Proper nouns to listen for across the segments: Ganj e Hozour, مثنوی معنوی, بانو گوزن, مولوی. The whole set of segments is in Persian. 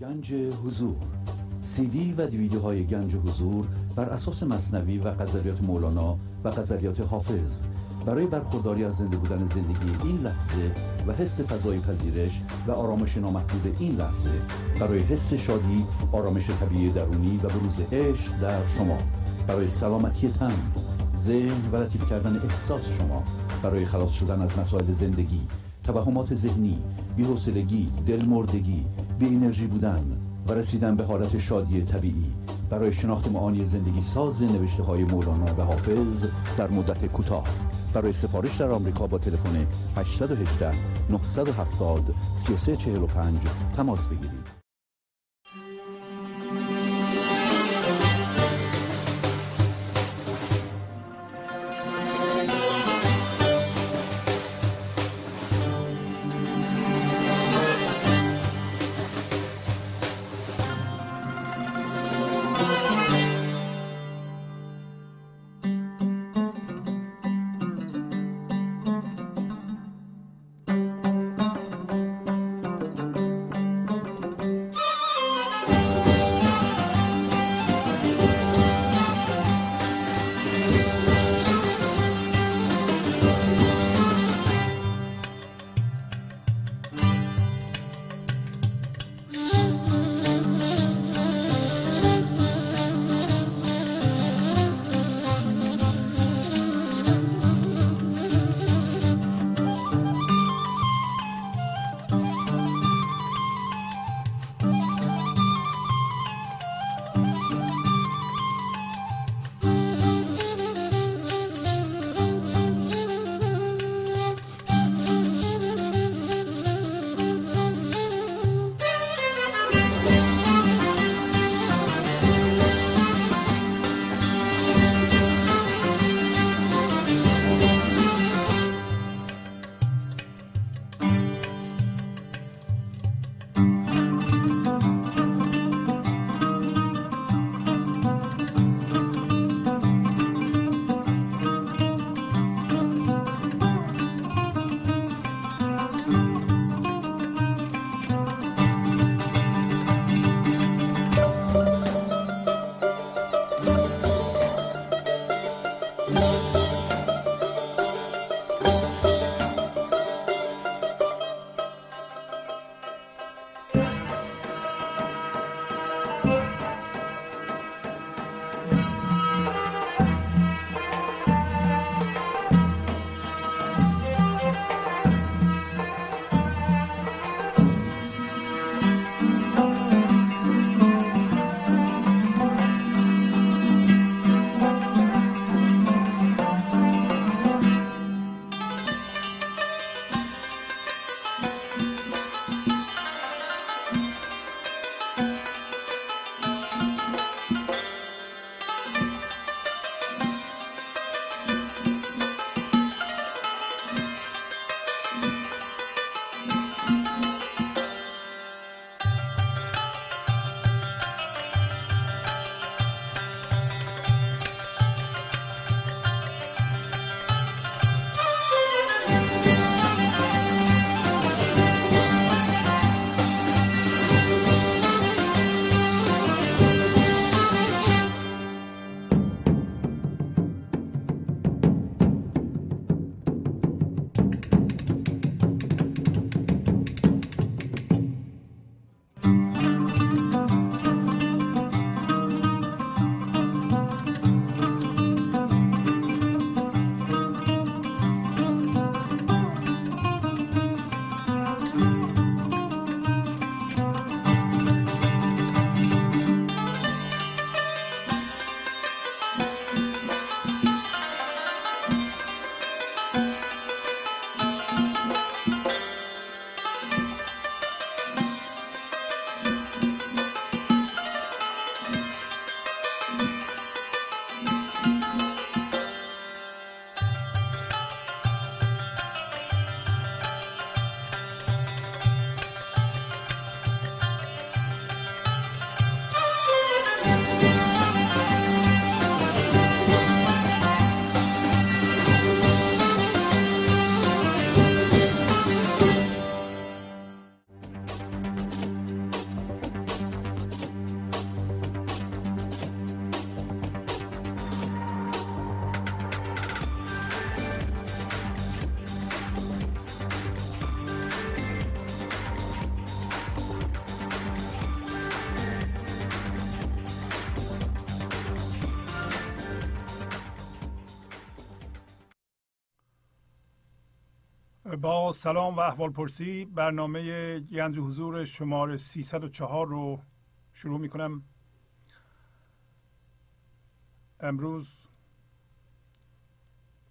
گنج حضور CD و دیویدیوهای گنج حضور بر اساس مثنوی و غزلیات مولانا و غزلیات حافظ برای برخورداری از زنده بودن زندگی این لحظه و حس فضای پذیرش و آرامش نامحدود این لحظه برای حس شادی، آرامش طبیعی درونی و بروز عشق در شما، برای سلامتی تن، ذهن و لطیف کردن احساس شما، برای خلاص شدن از مسائل زندگی، توهمات ذهنی، بی‌حوصلگی، دلمردگی، بی انرژی بودن و رسیدن به حالت شادی طبیعی، برای شناخت معانی زندگی ساز نوشته های مولانا و حافظ در مدت کوتاه. برای سفارش در آمریکا با تلفن 818 970 3345 تماس بگیرید. با سلام و احوالپرسی برنامه گنج حضور شماره 304 رو شروع می کنم. امروز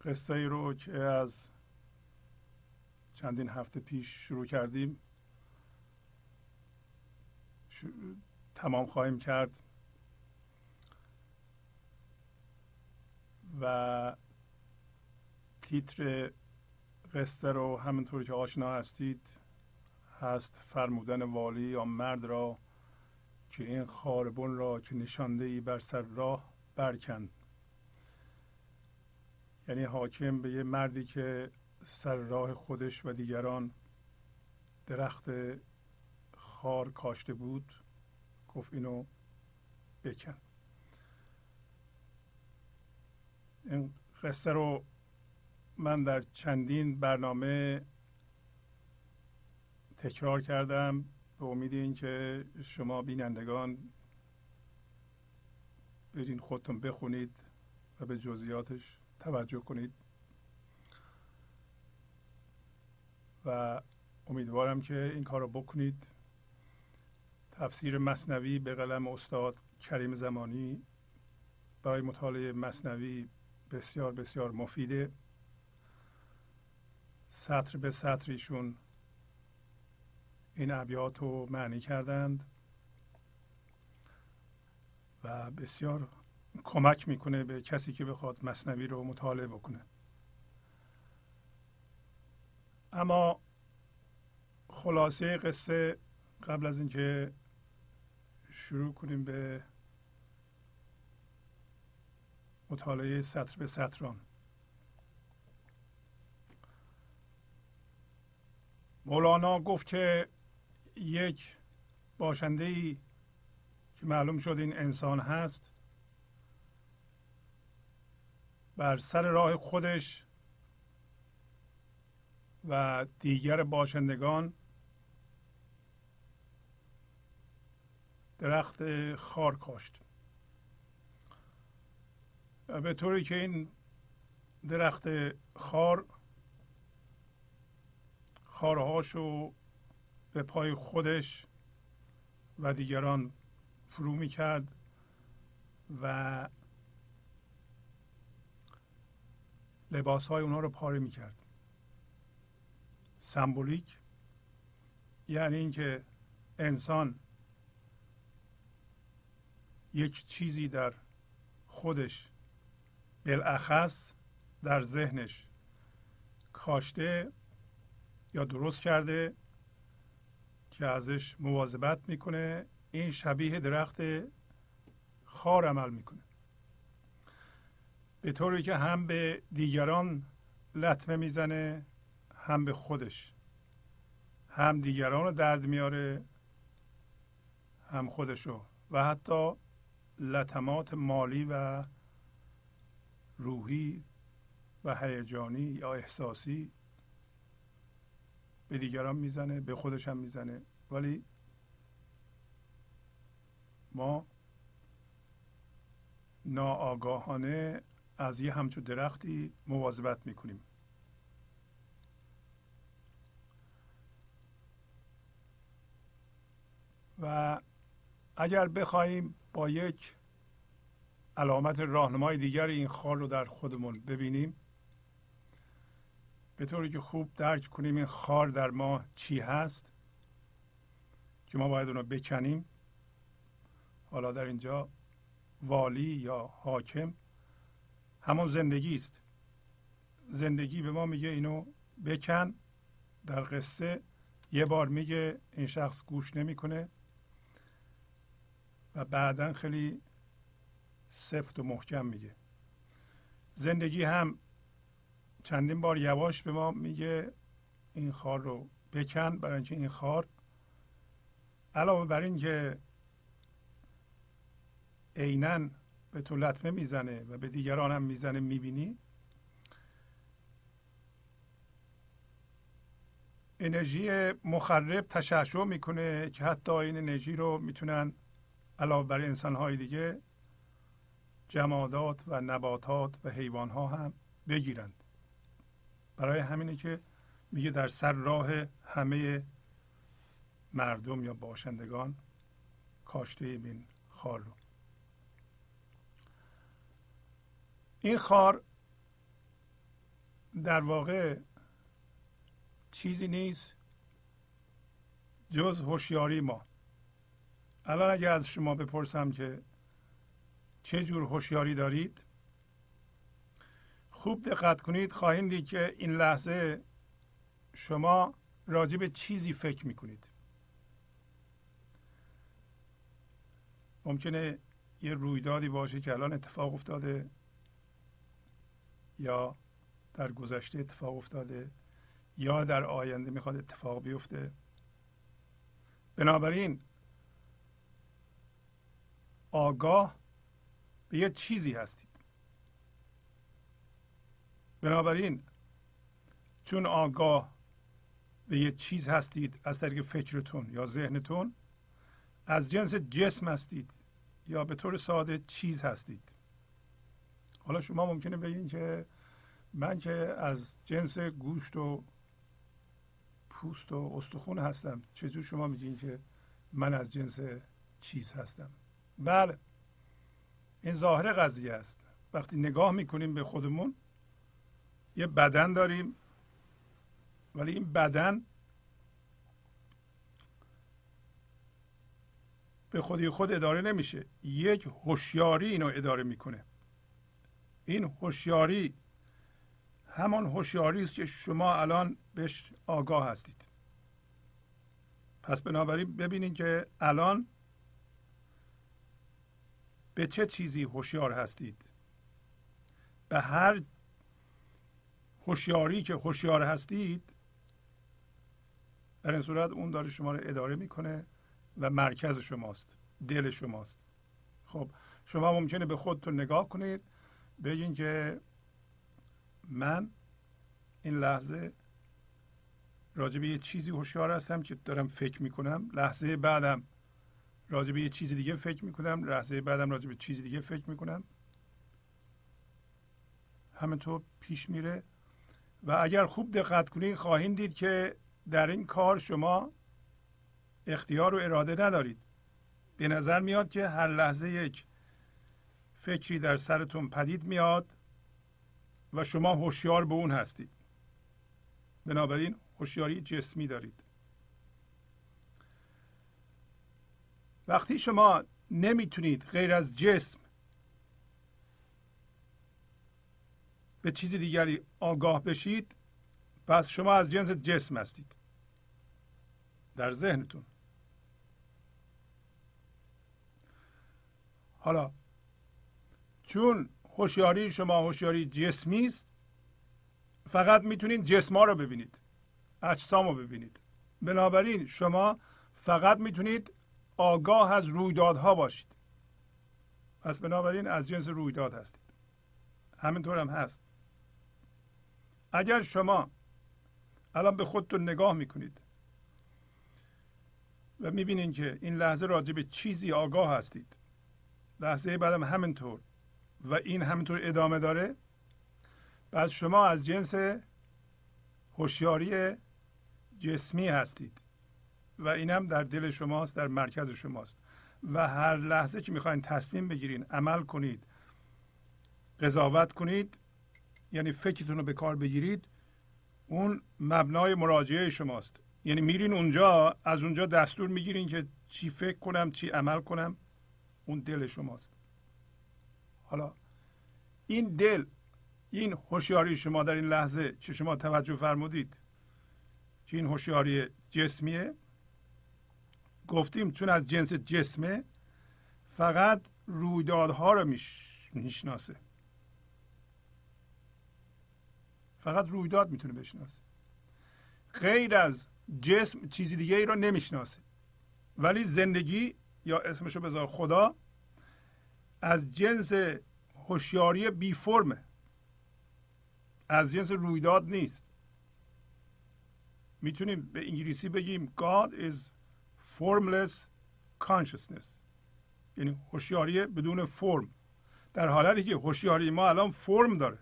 قصه ای رو که از چندین هفته پیش شروع کردیم تمام خواهیم کرد و تیتر قصه رو همینطور که آشنا هستید هست فرمودن والی یا مرد را که این خاربون را که نشانده ای بر سر راه برکند. یعنی حاکم به یه مردی که سر راه خودش و دیگران درخت خار کاشته بود گفت اینو بکن. این قصه رو من در چندین برنامه تکرار کردم به امید اینکه شما بینندگان برین خودتون بخونید و به جزئیاتش توجه کنید و امیدوارم که این کار رو بکنید. تفسیر مثنوی به قلم استاد کریم زمانی برای مطالعه مثنوی بسیار بسیار مفیده. سطر به سطر ایشون این ابیات رو معنی کردند و بسیار کمک میکنه به کسی که بخواد مثنوی رو مطالعه بکنه. اما خلاصه قصه قبل از اینکه شروع کنیم به مطالعه سطر به سطران، مولانا گفت که یک باشنده‌ای که معلوم شد این انسان هست بر سر راه خودش و دیگر باشندگان درخت خار کاشت و به طوری که این درخت خار خارهاشو به پای خودش و دیگران فرو میکرد و لباسهای اونها رو پاره میکرد. سمبولیک یعنی اینکه انسان یک چیزی در خودش بالاخص در ذهنش کاشته یا درست کرده که ازش مواظبت میکنه، این شبیه درخت خار عمل میکنه به طوری که هم به دیگران لطمه میزنه هم به خودش، هم دیگران رو درد میاره هم خودشو و حتی لطمات مالی و روحی و هیجانی یا احساسی به دیگران میزنه به خودش هم میزنه. ولی ما ناآگاهانه از یه همچون درختی مواظبت میکنیم. و اگر بخوایم با یک علامت راهنمای دیگر این خار رو در خودمون ببینیم به طوری که خوب درک کنیم این خار در ما چی هست که ما باید اون رو بکنیم. حالا در اینجا والی یا حاکم همون زندگی است. زندگی به ما میگه اینو بکن. در قصه یه بار میگه این شخص گوش نمیکنه و بعداً خیلی سفت و محکم میگه. زندگی هم چندین بار یواش به ما میگه این خار رو بکن، برای اینکه این خار علاوه بر این که عیناً به تو لطمه میزنه و به دیگران هم میزنه میبینی، انرژی مخرب تشعشع میکنه که حتی این انرژی رو میتونن علاوه بر انسانهای دیگه جمادات و نباتات و حیوانها هم بگیرند. برای همینه که میگه در سر راه همه مردم یا باشندگان کاشته این خار رو. این خار در واقع چیزی نیست جز هوشیاری ما. الان اگه از شما بپرسم که چه جور هوشیاری دارید، خوب دقت کنید، خواهید دید که این لحظه شما راجع به چیزی فکر میکنید. ممکنه یه رویدادی باشه که الان اتفاق افتاده یا در گذشته اتفاق افتاده یا در آینده میخواد اتفاق بیفته. بنابراین آگاه به یه چیزی هستید. بنابراین چون آگاه به یه چیز هستید از طریق فکرتون یا ذهنتون، از جنس جسم هستید یا به طور ساده چیز هستید. حالا شما ممکنه بگین که من که از جنس گوشت و پوست و استخوان هستم، چجور شما میگین که من از جنس چیز هستم؟ بله، این ظاهر قضیه است. وقتی نگاه میکنیم به خودمون، یه بدن داریم، ولی این بدن به خودی خود اداره نمیشه، یک هوشیاری اینو اداره میکنه. این هوشیاری همان هوشیاری است که شما الان بهش آگاه هستید. پس بنابراین ببینید که الان به چه چیزی هوشیار هستید. به هر هوشیاری که هوشیار هستید، در این صورت اون داره شما رو اداره میکنه و مرکز شماست، دل شماست. خب شما ممکنه به خودتون نگاه کنید، بگین که من این لحظه راجع به یه چیزی هوشیار هستم که دارم فکر میکنم، لحظه بعدم راجع به یه چیز دیگه فکر میکنم، لحظه بعدم راجع به چیز دیگه فکر میکنم. همینطور پیش میره و اگر خوب دقت کنید خواهید دید که در این کار شما اختیار و اراده ندارید. به نظر میاد که هر لحظه یک فکری در سرتون پدید میاد و شما هوشیار به اون هستید. بنابراین هوشیاری جسمی دارید. وقتی شما نمیتونید غیر از جسم به چیز دیگری آگاه بشید، پس شما از جنس جسم هستید در ذهنتون. حالا چون هوشیاری شما هوشیاری جسمی است، فقط میتونید جسما رو ببینید، اجسام رو ببینید. بنابراین شما فقط میتونید آگاه از رویدادها باشید. پس بنابراین از جنس رویداد هستید. همینطور هم هست. اگر شما الان به خودتون نگاه میکنید و میبینید که این لحظه راجع به چیزی آگاه هستید، لحظه بعدم همینطور و این همینطور ادامه داره، پس شما از جنس هوشیاری جسمی هستید و این هم در دل شماست، در مرکز شماست. و هر لحظه که میخواین تصمیم بگیرین، عمل کنید، قضاوت کنید، یعنی فکرتون رو به کار بگیرید، اون مبنای مراجعه شماست. یعنی میرین اونجا، از اونجا دستور میگیرین که چی فکر کنم، چی عمل کنم. اون دل شماست. حالا این دل، این هوشیاری شما در این لحظه که شما توجه فرمودید که این هوشیاری جسمیه، گفتیم چون از جنس جسمه فقط رویدادها رو میشناسه، فقط رویداد میتونه بشناسه، غیر از جسم چیزی دیگه ای رو نمیشناسه. ولی زندگی، یا اسمشو بذار خدا، از جنس هوشیاری بی فرمه، از جنس رویداد نیست. میتونیم به انگلیسی بگیم God is formless consciousness، یعنی هوشیاری بدون فرم، در حالتی که هوشیاری ما الان فرم داره.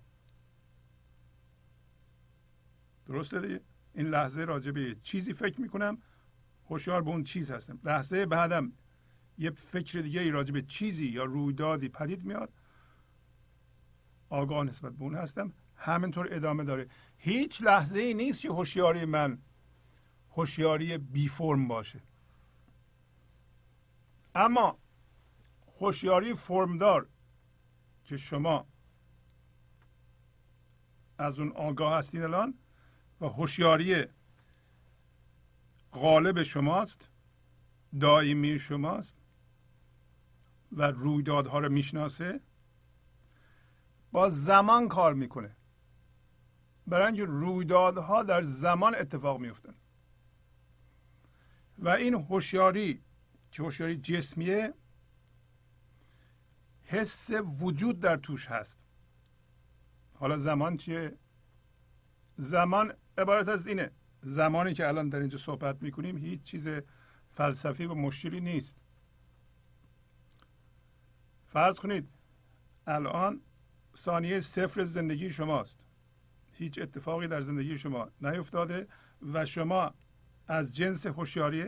درسته دیگه؟ این لحظه راجع به چیزی فکر میکنم، هوشیار به اون چیز هستم. لحظه بعدم یه فکر دیگه راجع به چیزی یا رویدادی پدید میاد، آگاه نسبت به اون هستم. همینطور ادامه داره. هیچ لحظه ای نیست که هوشیاری من هوشیاری بی فرم باشه. اما هوشیاری فرمدار که شما از اون آگاه هستین الان و هوشیاری غالب شماست، دائمی شماست و رویدادها رو میشناسه، با زمان کار میکنه. برای اینکه رویدادها در زمان اتفاق میفتن و این هوشیاری که هوشیاری جسمیه، حس وجود در توش هست. حالا زمان چیه؟ زمان عبارت از اینه، زمانی که الان در اینجا صحبت میکنیم هیچ چیز فلسفی و مشکلی نیست. فرض کنید الان ثانیه صفر زندگی شماست، هیچ اتفاقی در زندگی شما نیفتاده و شما از جنس هوشیاری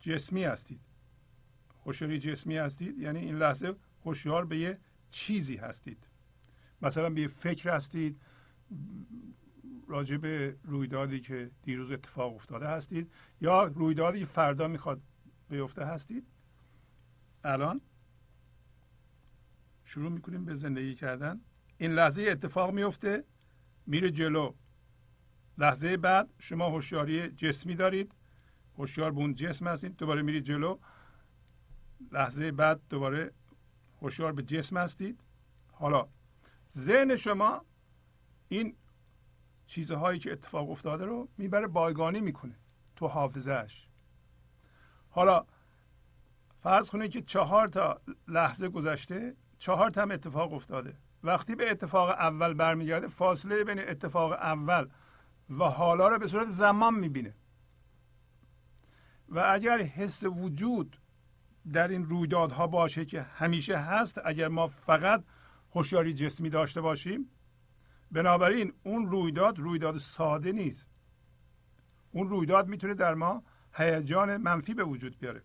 جسمی هستید. هوشیاری جسمی هستید یعنی این لحظه هوشیار به یه چیزی هستید، مثلا به یه فکر هستید راجع به رویدادی که دیروز اتفاق افتاده هستید یا رویدادی که فردا میخواد بیفته هستید. الان شروع میکنیم به زندگی کردن، این لحظه اتفاق میفته میره جلو. لحظه بعد شما هوشیاری جسمی دارید، هوشیار به اون جسم هستید، دوباره میرید جلو. لحظه بعد دوباره هوشیار به جسم هستید. حالا ذهن شما این چیزهایی که اتفاق افتاده رو میبره بایگانی میکنه تو حافظهش. حالا فرض کنید که 4 تا لحظه گذشته، 4 تا هم اتفاق افتاده. وقتی به اتفاق اول برمیگرده، فاصله بین اتفاق اول و حالا رو به صورت زمان میبینه. و اگر حس وجود در این رویدادها باشه که همیشه هست، اگر ما فقط هوشیاری جسمی داشته باشیم، بنابراین اون رویداد ساده نیست. اون رویداد میتونه در ما هیجان منفی به وجود بیاره.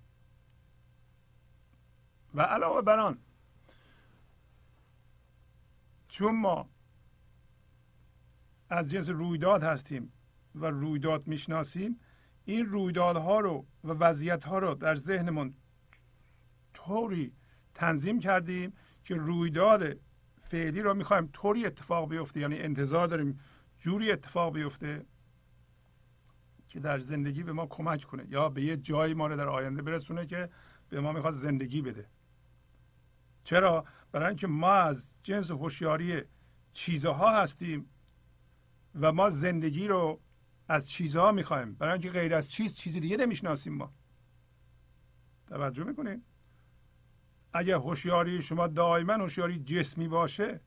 و علاوه بر آن چون ما از جنس رویداد هستیم و رویداد میشناسیم، این رویدادها رو و وضعیتها رو در ذهنمون طوری تنظیم کردیم که رویداد فعلی رو میخوایم طوری اتفاق بیفته، یعنی انتظار داریم جوری اتفاق بیفته که در زندگی به ما کمک کنه یا به یه جایی ما رو در آینده برسونه که به ما میخواد زندگی بده. چرا؟ برای اینکه ما از جنس هوشیاری چیزها هستیم و ما زندگی رو از چیزها میخوایم، برای اینکه غیر از چیزی دیگه نمیشناسیم ما. توجه میکنیم؟ اگر هوشیاری شما دائما هوشیاری جسمی باشه،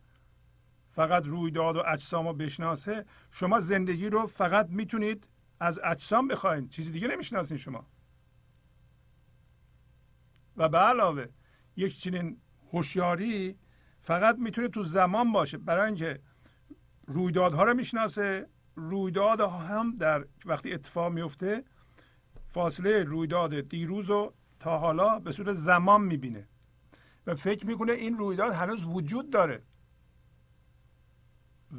فقط رویداد و اجسام رو بشناسه، شما زندگی رو فقط میتونید از اجسام بخواید، چیزی دیگه نمیشناسین شما. و به علاوه یک چنین هوشیاری فقط میتونه تو زمان باشه، برای اینکه رویدادها رو میشناسه. رویداد هم در وقتی اتفاق میفته، فاصله رویداد دیروز و تا حالا به صورت زمان میبینه و فکر میکنه این رویداد هنوز وجود داره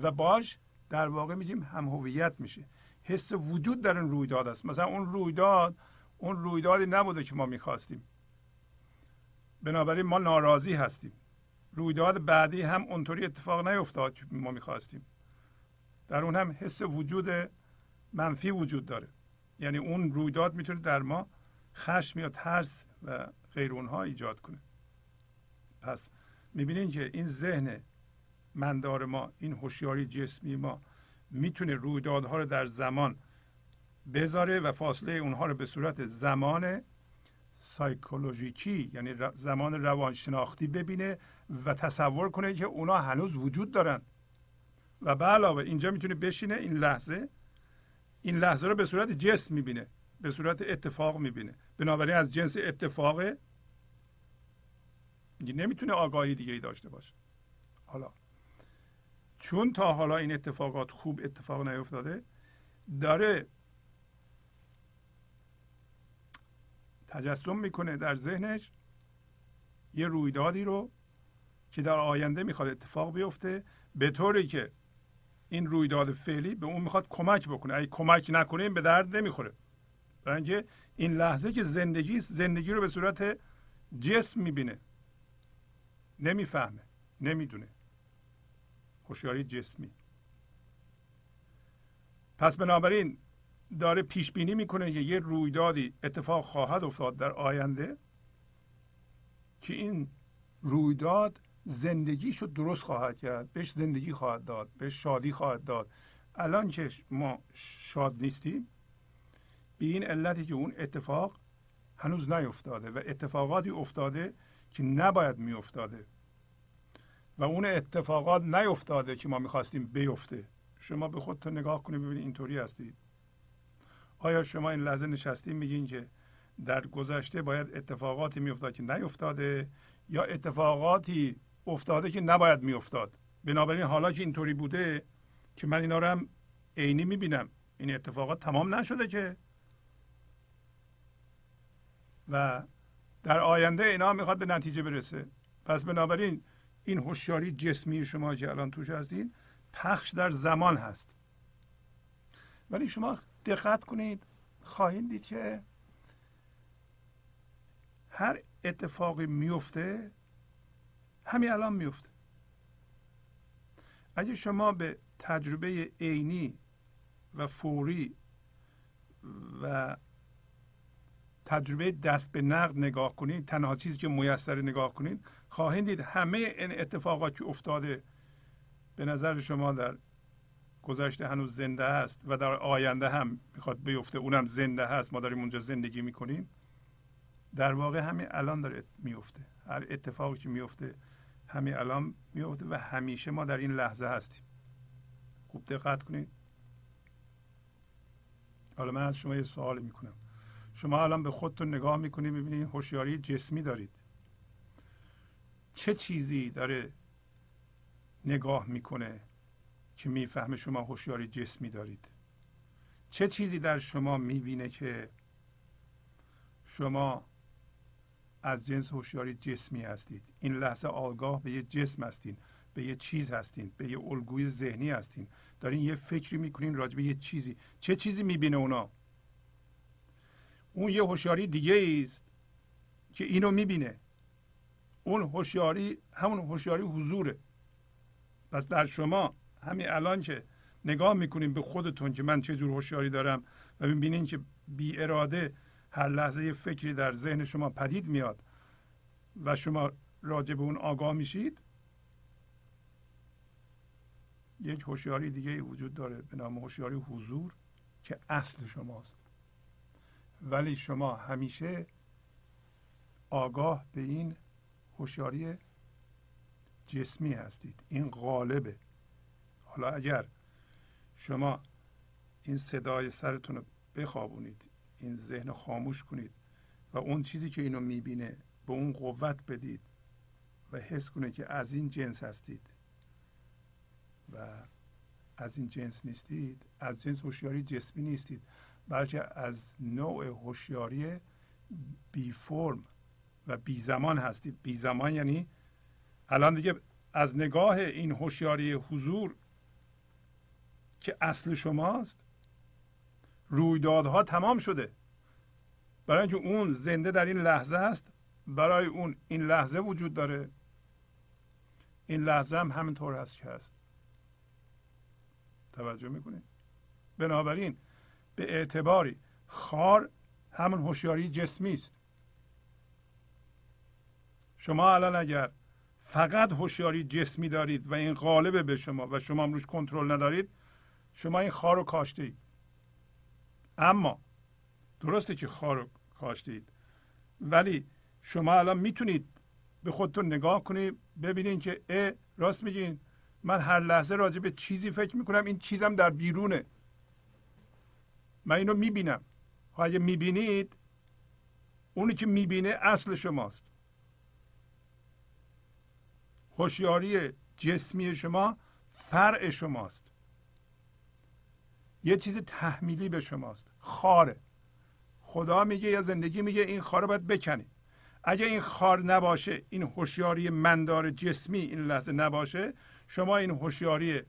و باش در واقع میگیم هم هویت میشه. حس وجود در این رویداد است. مثلا اون رویدادی نبوده که ما میخواستیم، بنابراین ما ناراضی هستیم. رویداد بعدی هم اونطوری اتفاق نیفتاد که ما میخواستیم، در اون هم حس وجود منفی وجود داره. یعنی اون رویداد میتونه در ما خشم یا ترس و غیر اونها ایجاد کنه. پس میبینین که این ذهن مندار ما، این هوشیاری جسمی ما، میتونه رویدادها رو در زمان بذاره و فاصله اونها رو به صورت زمان سایکولوژیکی، یعنی زمان روانشناختی ببینه و تصور کنه که اونا هنوز وجود دارن. و به علاوه اینجا میتونه بشینه، این لحظه رو به صورت جسم میبینه، به صورت اتفاق میبینه. بنابراین از جنس اتفاقه، نمیتونه آگاهی دیگه ای داشته باشه. حالا چون تا حالا این اتفاقات خوب اتفاق نیفتاده، داره تجسم میکنه در ذهنش یه رویدادی رو که در آینده میخواد اتفاق بیفته، به طوری که این رویداد فعلی به اون میخواد کمک بکنه. اگه کمک نکنه به درد نمیخوره، برای اینکه این لحظه که زندگیست، زندگی رو به صورت جسم میبینه، نمیفهمه، نمیدونه. هوشیاری جسمی. پس بنابراین داره پیش بینی میکنه که یه رویدادی اتفاق خواهد افتاد در آینده که این رویداد زندگیشو درست خواهد کرد، بهش زندگی خواهد داد، بهش شادی خواهد داد. الان که ما شاد نیستیم به این علتی که اون اتفاق هنوز نیفتاده و اتفاقاتی افتاده که نباید میافتاده و اون اتفاقات نیفتاده که ما میخواستیم بیفته. شما به خودتون نگاه کنید ببینید اینطوری هستید. آیا شما این لحظه نشستید میگین که در گذشته باید اتفاقاتی میافتاد که نیفتاده، یا اتفاقاتی افتاده که نباید میافتاد؟ بنابراین حالا که اینطوری بوده که من اینا رو هم عینی میبینم، این اتفاقات تمام نشده که، و در آینده اینا میخواد به نتیجه برسه. پس بنابراین این هوشیاری جسمی شما که الان توش هستین پخش در زمان هست. ولی شما دقت کنید خواهید دید که هر اتفاقی میفته همین الان میفته. اگه شما به تجربه عینی و فوری و تجربه دست به نقد نگاه کنید، تنها چیزی که میسر نگاه کنید، خواهید دید همه این اتفاقات که افتاده به نظر شما در گذشته هنوز زنده است و در آینده هم میخواد بیفته، اونم زنده هست، ما داریم اونجا زندگی میکنیم. در واقع همین الان داره میفته. هر اتفاقی که میفته همین الان میفته و همیشه ما در این لحظه هستیم. خوب دقت کنید. حالا من از شما یه سوال میکنم. شما الان به خودتون نگاه میکنید میبینید هوشیاری جسمی دارید. چه چیزی داره نگاه میکنه که میفهمه شما هوشیاری جسمی دارید؟ چه چیزی در شما میبینه که شما از جنس هوشیاری جسمی هستید؟ این لحظه آگاه به یه جسم هستین، به یه چیز هستین، به یه الگوی ذهنی هستین، دارین یه فکری میکنین راجبه یه چیزی. چه چیزی میبینه اونا؟ اون یه هوشیاری دیگه است که اینو میبینه. اون هوشیاری همون هوشیاری حضوره. پس در شما همین الان که نگاه میکنین به خودتون که من چه جور هوشیاری دارم و میبینین که بی اراده هر لحظه یه فکری در ذهن شما پدید میاد و شما راجع به اون آگاه میشید، یک هوشیاری دیگه وجود داره به نام هوشیاری حضور که اصل شماست. ولی شما همیشه آگاه به این هوشیاری جسمی هستید. این غالبه. حالا اگر شما این صدای سرتون رو بخوابونید، این ذهن خاموش کنید و اون چیزی که اینو میبینه به اون قوت بدید و حس کنه که از این جنس هستید و از این جنس نیستید، از جنس هوشیاری جسمی نیستید، بلکه از نوع هوشیاری بی فرم و بی زمان هستید. بی زمان یعنی الان دیگه از نگاه این هوشیاری حضور که اصل شماست رویدادها تمام شده، برای اینکه اون زنده در این لحظه است، برای اون این لحظه وجود داره. این لحظه هم همینطور هست که هست. توجه میکنید؟ بنابراین به اعتباری خار همون هوشیاری جسمی است. شما الان اگر فقط هوشیاری جسمی دارید و این غالبه به شما و شما روش کنترل ندارید، شما این خار رو کاشتید. اما درسته که خار رو کاشتید، ولی شما الان میتونید به خودتون نگاه کنید ببینید که راست میگین، من هر لحظه راجع به چیزی فکر میکنم، این چیزم در بیرونه، من اینو میبینم. اگه میبینید اونی که میبینه اصل شماست. هوشیاری جسمی شما فرع شماست. یه چیز تحمیلی به شماست، خاره. خدا میگه یا زندگی میگه این خاره باید بکنی. اگه این خار نباشه، این هوشیاری مندار جسمی این لحظه نباشه، شما این هوشیاری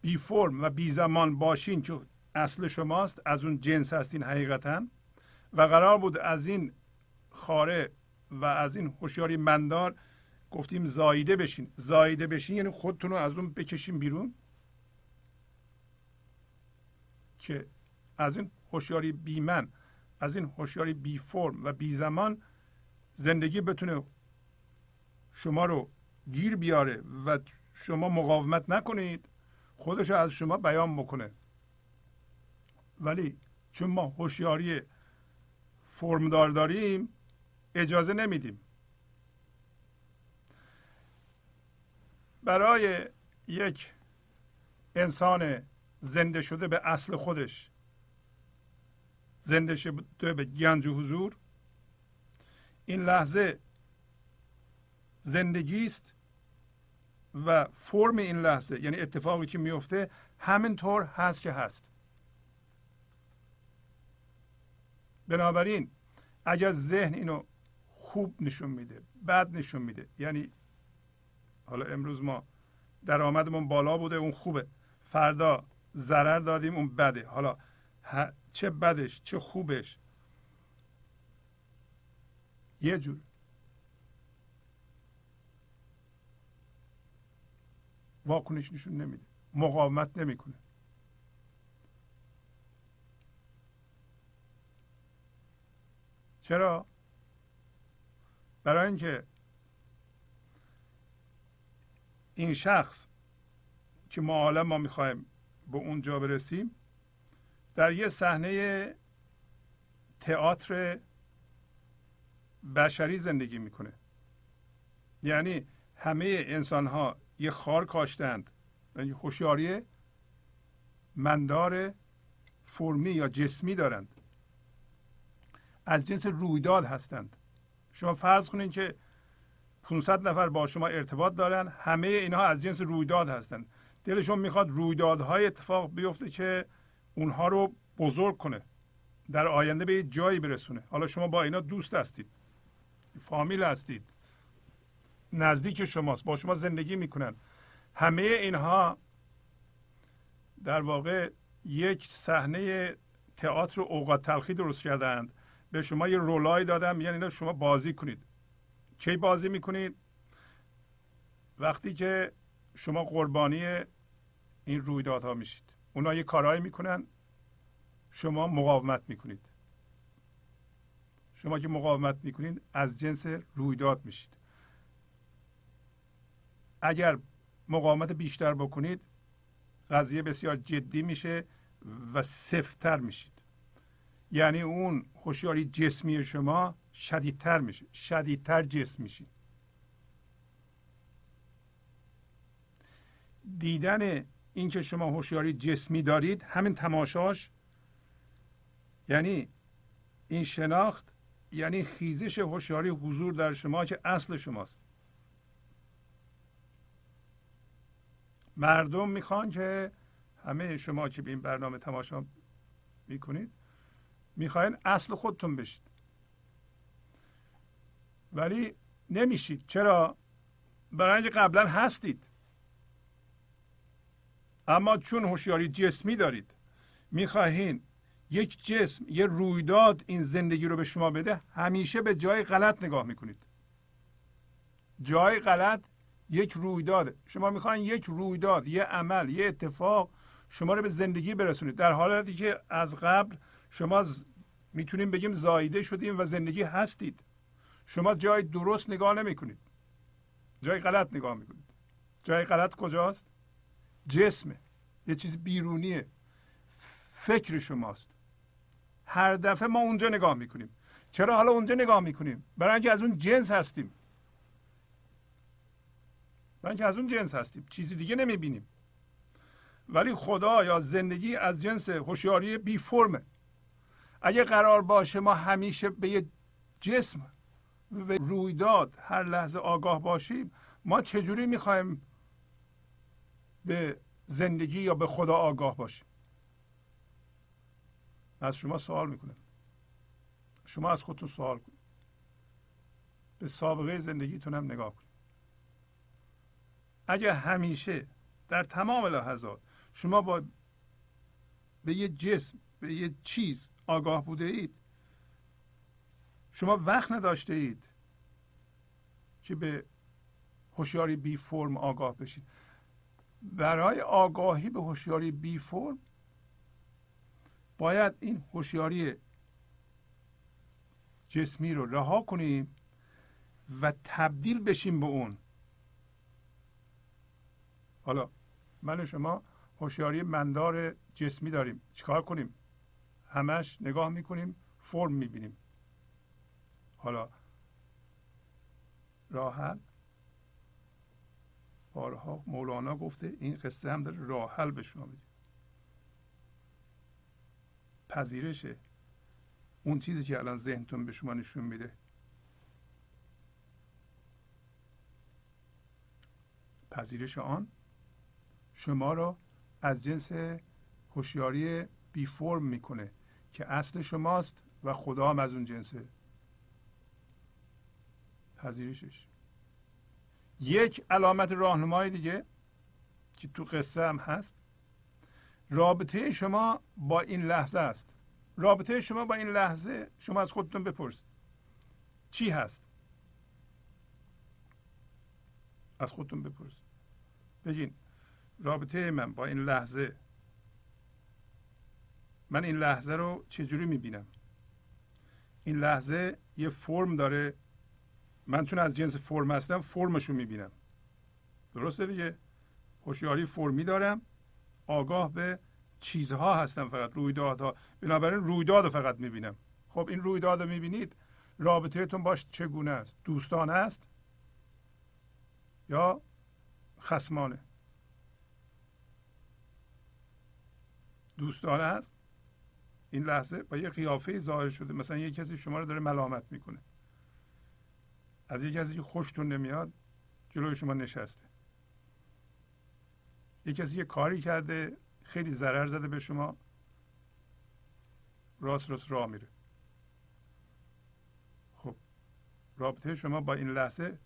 بی فرم و بی زمان باشین که اصل شماست، از اون جنس هستین حقیقتا، و قرار بود از این خاره و از این هوشیاری مندار گفتیم زایده بشین. زایده بشین یعنی خودتون رو از اون بکشین بیرون که از این هوشیاری بی من، از این هوشیاری بی فرم و بی زمان زندگی بتونه شما رو گیر بیاره و شما مقاومت نکنید، خودش رو از شما بیان بکنه. ولی چون ما هوشیاری فرمدار داریم اجازه نمیدیم. برای یک انسان زنده شده به اصل خودش، زنده شده به گنج و حضور، این لحظه زندگی است و فرم این لحظه یعنی اتفاقی که میفته همین طور هست که هست. بنابراین اگر ذهن اینو خوب نشون میده، بد نشون میده، یعنی حالا امروز ما درآمدمون بالا بوده اون خوبه، فردا ضرر دادیم اون بده، حالا چه بدش چه خوبش یه جور. واکنش نشون نمیده، مقاومت نمیکنه. چرا؟ برای اینکه این شخص که ما حالا ما میخوایم به اونجا برسیم در یه صحنه تئاتر بشری زندگی میکنه. یعنی همه انسانها یه خار کاشتند، یعنی هوشیاری مندار فرمی یا جسمی دارند، از جنس رویداد هستند. شما فرض کنین که 500 نفر با شما ارتباط دارن، همه اینها از جنس رویداد هستند. دلشون میخواد رویدادهای اتفاق بیفته که اونها رو بزرگ کنه، در آینده به یه جایی برسونه. حالا شما با اینا دوست هستید، فامیل هستید، نزدیک شماست، با شما زندگی میکنن. همه اینها در واقع یک صحنه تئاتر اوقات تلخی درست کردند. به شما یه رولای دادم، یعنی اینا شما بازی کنید. چی بازی میکنید؟ وقتی که شما قربانی این رویدادها میشید. اونا یه کارهایی میکنن، شما مقاومت میکنید. شما که مقاومت میکنید از جنس رویداد میشید. اگر مقاومت بیشتر بکنید قضیه بسیار جدی میشه و سفت‌تر میشید. یعنی اون هوشیاری جسمی شما شدیدتر میشه، شدیدتر جسم میشید. دیدن اینکه شما هوشیاری جسمی دارید، همین تماشاش یعنی این شناخت، یعنی خیزش هوشیاری حضور در شما که اصل شماست. مردم میخوان که همه شما که به این برنامه تماشا میکنید میخواین اصل خودتون بشید، ولی نمیشید. چرا؟ برای اینکه قبلا هستید، اما چون هوشیاری جسمی دارید میخواهین یک جسم، یه رویداد این زندگی رو به شما بده، همیشه به جای غلط نگاه میکنید. جای غلط یک رویداد. شما میخواین یک رویداد، یه عمل، یه اتفاق شما رو به زندگی برسونید، در حالتی که از قبل شما میتونیم بگیم زایده شدیم و زندگی هستید. شما جای درست نگاه نمیکنید، جای غلط نگاه میکنید. جای غلط کجاست؟ جسمه، یه چیز بیرونیه، فکر شماست. هر دفعه ما اونجا نگاه میکنیم. چرا حالا اونجا نگاه میکنیم؟ برای اینکه از اون جنس هستیم، برای اینکه از اون جنس هستیم، چیزی دیگه نمیبینیم. ولی خدا یا زندگی از جنس هوشیاری بی فرمه. اگه قرار باشه ما همیشه به یه جسم و رویداد هر لحظه آگاه باشیم، ما چجوری میخوایم به زندگی یا به خدا آگاه باشیم. از شما سوال میکنم، شما از خودتون سوال کنید، به سابقه زندگیتون هم نگاه کنید. اگر همیشه در تمام لحظات شما با به یه جسم، به یه چیز آگاه بوده اید، شما وقت نداشته اید که به هوشیاری بی فرم آگاه بشید. برای آگاهی به هوشیاری بی فرم باید این هوشیاری جسمی رو رها کنیم و تبدیل بشیم به اون. حالا من و شما هوشیاری مندار جسمی داریم، چیکار کنیم؟ همش نگاه میکنیم، فرم میبینیم. حالا راحل، بارها مولانا گفته این قصه هم داره راحل به شما میده، پذیرشه اون چیزی که الان ذهنتون به شما نشون میده. پذیرش آن شما را از جنس هوشیاری بی فرم میکنه که اصل شماست و خدا هم از اون جنسه. پذیرشش یک علامت راهنمایی دیگه که تو قصه هم هست، رابطه شما با این لحظه است. رابطه شما با این لحظه، شما از خودتون بپرسید چی هست. از خودتون بپرسید، بگین رابطه من با این لحظه، من این لحظه رو چجوری میبینم؟ این لحظه یه فرم داره، من چون از جنس فرم هستم فرمشو میبینم. درسته دیگه؟ هوشیاری فرمی دارم، آگاه به چیزها هستم، فقط رویدادها، بنابراین رویدادو فقط میبینم. خب این رویدادو میبینید، رابطهتون باش چگونه است؟ دوستانه است یا خصمانه؟ دوستانه است. این لحظه با یه قیافه ظاهر شده، مثلا یه کسی شما رو داره ملامت میکنه، از یه کسی که خوشتون نمیاد جلوی شما نشسته، یه کسی یه کاری کرده خیلی ضرر زده به شما، راست راه میره. خب رابطه شما با این لحظه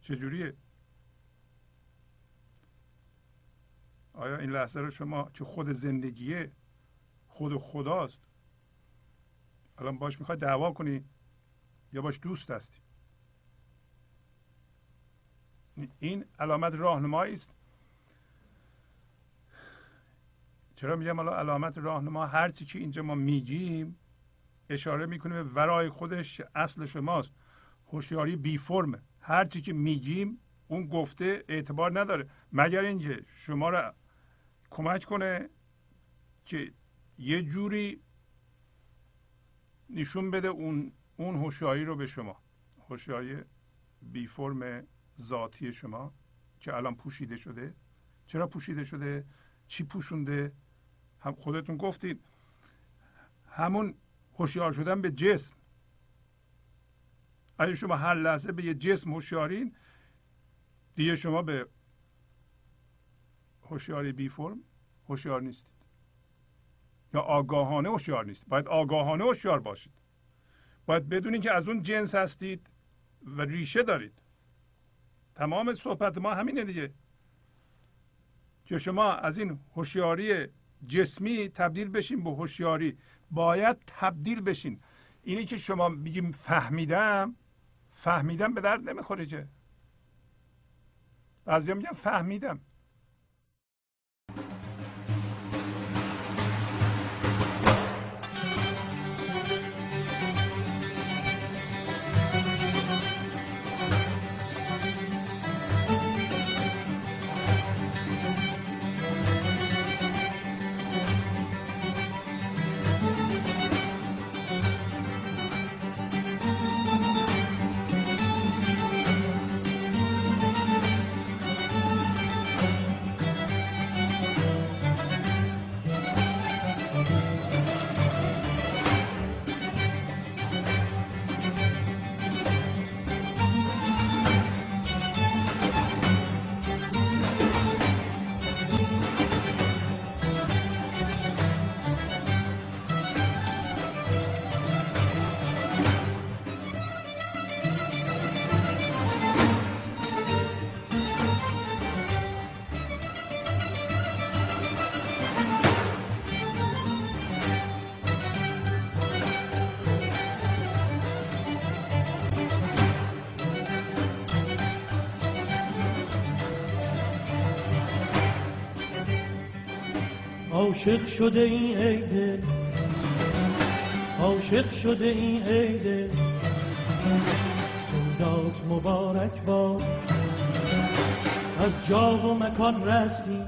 چجوریه؟ آیا این لحظه رو شما که خود زندگیه، خود خداست، الان باش میخوای دعوا کنی یا باش دوست هستی؟ این علامت راهنمایی است. چرا میگم حالا علامت راهنما؟ هر چی که اینجا ما میگیم اشاره میکنه به ورای خودش، اصل شماست. هوشیاری بی فرمه، هر چی که میگیم اون گفته اعتبار نداره، مگر اینکه شما را کمک کنه که یه جوری نشون بده اون هوشیاری رو به شما، هوشیاری بی فرم ذاتی شما که الان پوشیده شده. چرا پوشیده شده؟ چی پوشونده؟ هم خودتون گفتید، همون هوشیار شدن به جسم. اگه شما هر لحظه به یه جسم هوشیارین، دیگه شما به هوشیاری بی فرم هوشیار نیستید، یا آگاهانه هوشیار نیستید. باید آگاهانه هوشیار باشید، باید بدونید که از اون جنس هستید و ریشه دارید. تمام صحبت ما همینه دیگه، که شما از این هوشیاری جسمی تبدیل بشین به هوشیاری. باید تبدیل بشین. اینی که شما میگیم فهمیدم به درد نمیخوره که. بعضیا میگن فهمیدم. عاشق شده این ای دل، عاشق شده این ای دل، سودات مبارک باد، از جا و مکان رستی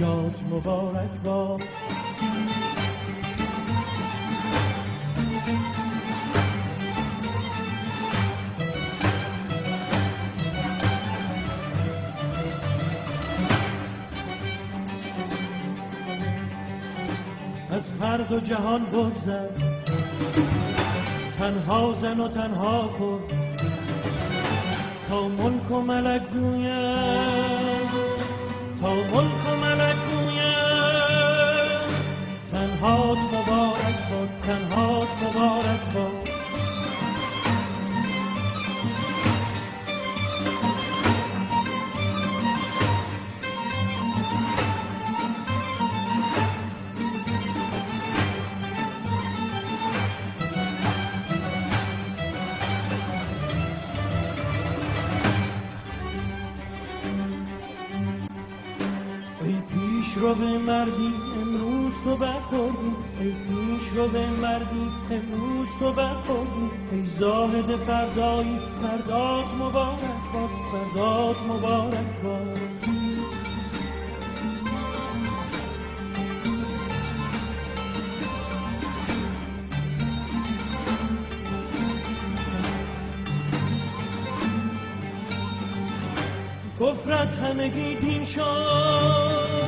جات مبارک باد. از هر دو جهان بگذر، تنها زن و تنها خور، تا ملک و ملک گویم، تا ملک و ملک گویم، تنهات مبارک باد، تنهات مبارک باد. پیش رو به مردی امروز تو برخوردی، ای پیش رو به مردی امروز تو برخوردی، ای زاهد فردایی فردات مبارک باد، فردات مبارک باد. کفرت همگی دین شد،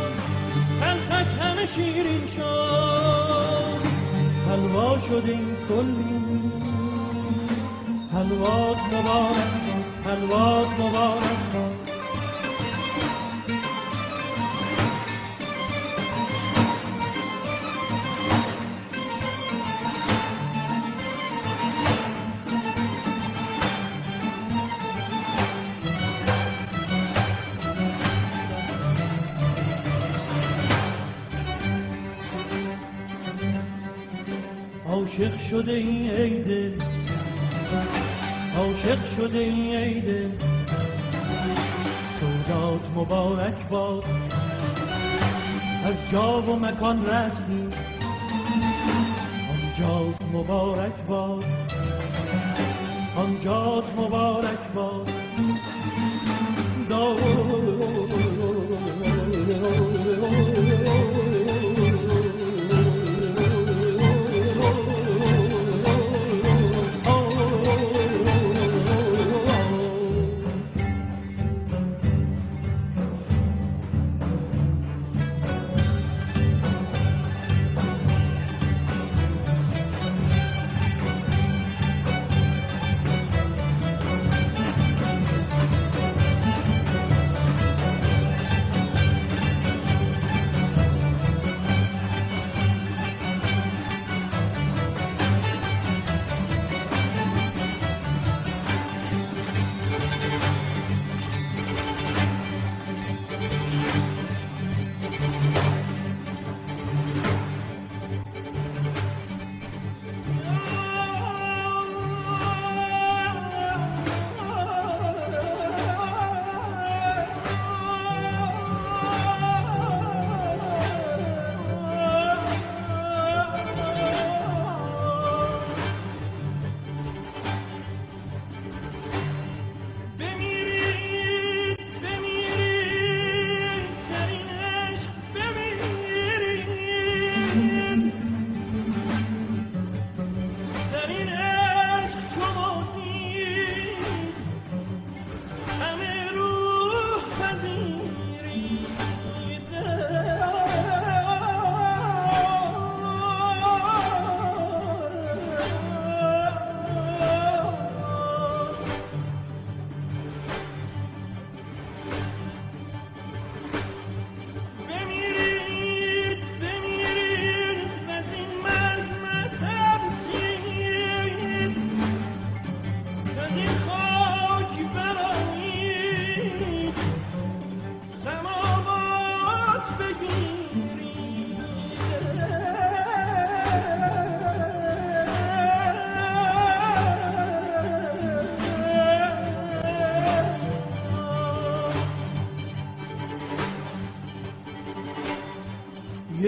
تلخت همه شیرین شد، حلوا شد این کلی، حلوات مبارک باد، حلوات مبارک باد. عاشق شده این ای دل، عاشق شده این ای دل، سودات مبارک باد، از جا و مکان رستی آنجات مبارک باد، آنجات مبارک باد.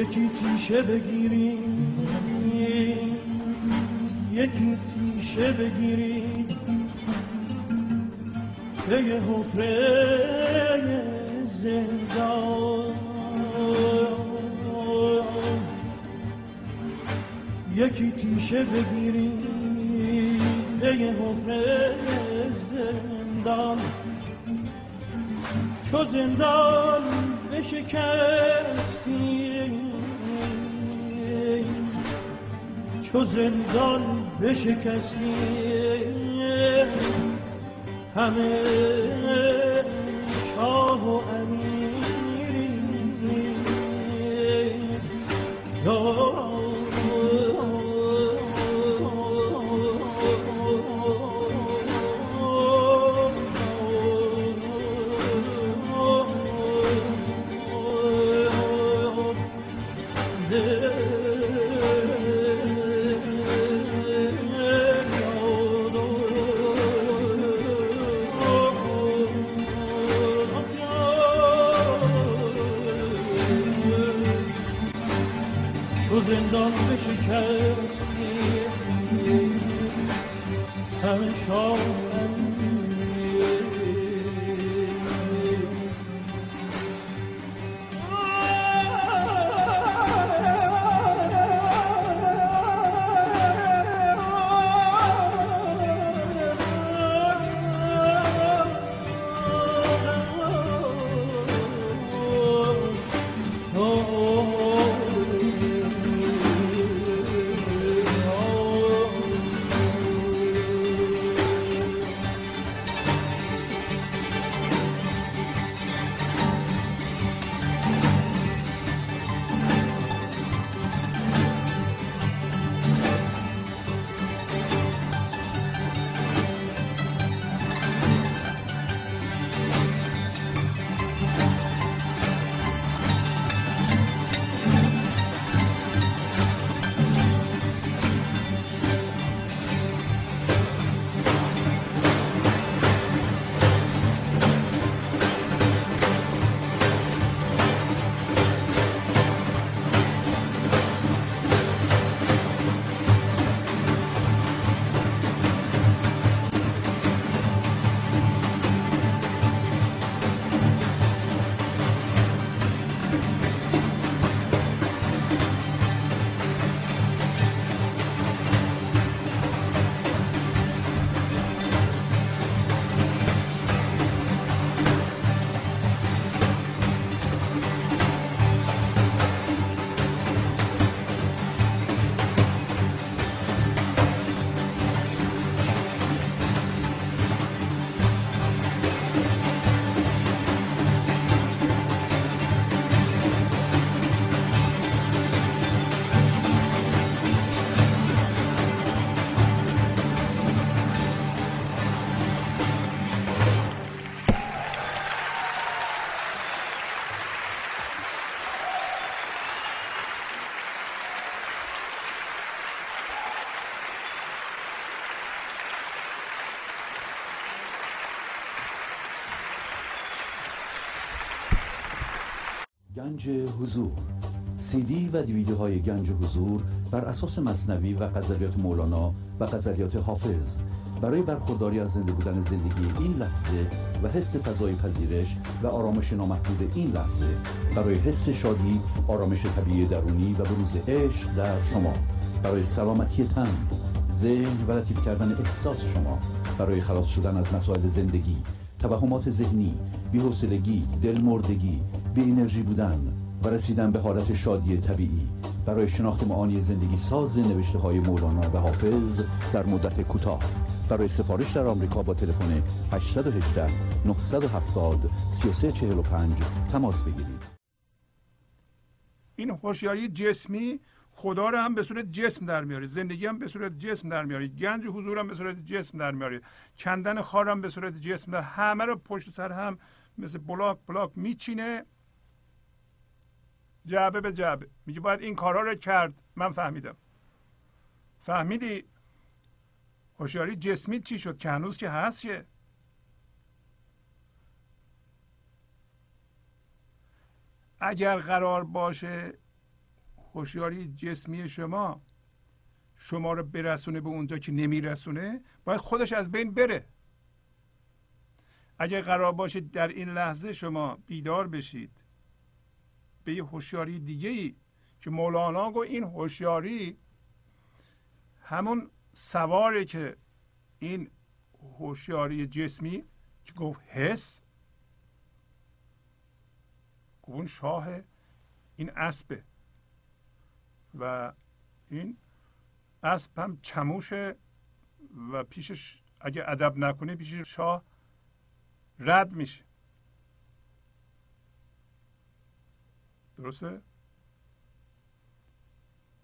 یکی تیشه بگیریم، یکی تیشه بگیریم، پی حفره زندان، یکی تیشه بگیریم، پی حفره زندان، چو زندان بشکستیم، چو زندان بشکستیم، همه شاه و امیری زندان بشکستیم، همه شاه گنج حضور. CD و دیویدیوهای گنج حضور بر اساس مثنوی و غزلیات مولانا و غزلیات حافظ برای برخورداری از زنده بودن زندگی این لحظه و حس فضای پذیرش و آرامش نامحدود این لحظه، برای حس شادی، آرامش طبیعی درونی و بروز عشق در شما، برای سلامتی تن، ذهن و لطیف کردن احساس شما، برای خلاص شدن از مسائل زندگی، توهمات ذهنی، بی‌حوصلگی، دلمردگی، بی انرژی بودن و رسیدن به حالت شادی طبیعی، برای شناخت معانی زندگی ساز نوشته های مولانا و حافظ در مدت کوتاه. برای سفارش در آمریکا با تلفن 818 970 3345 تماس بگیرید. این هوشیاری جسمی خدا را هم به صورت جسم در میاره، زندگی هم به صورت جسم در میاره، گنج حضور هم به صورت جسم در میاره، کندن خار هم به صورت جسم در، همه رو پشت سر هم مثل بلاک میچینه جعبه به جعبه، میگه باید این کارها رو کرد. من فهمیدم. فهمیدی هوشیاری جسمی چی شد؟ که هنوز که هست، که اگر قرار باشه هوشیاری جسمی شما رو برسونه به اونجا که نمیرسونه، باید خودش از بین بره. اگر قرار باشه در این لحظه شما بیدار بشید به یه هوشیاری دیگه‌ای که مولانا گفت این هوشیاری همون سواره که این هوشیاری جسمی که گفت حس، اون شاه این اسبه و این اسب هم چموشه و پیشش اگه ادب نکنه پیش شاه رد میشه. درسته؟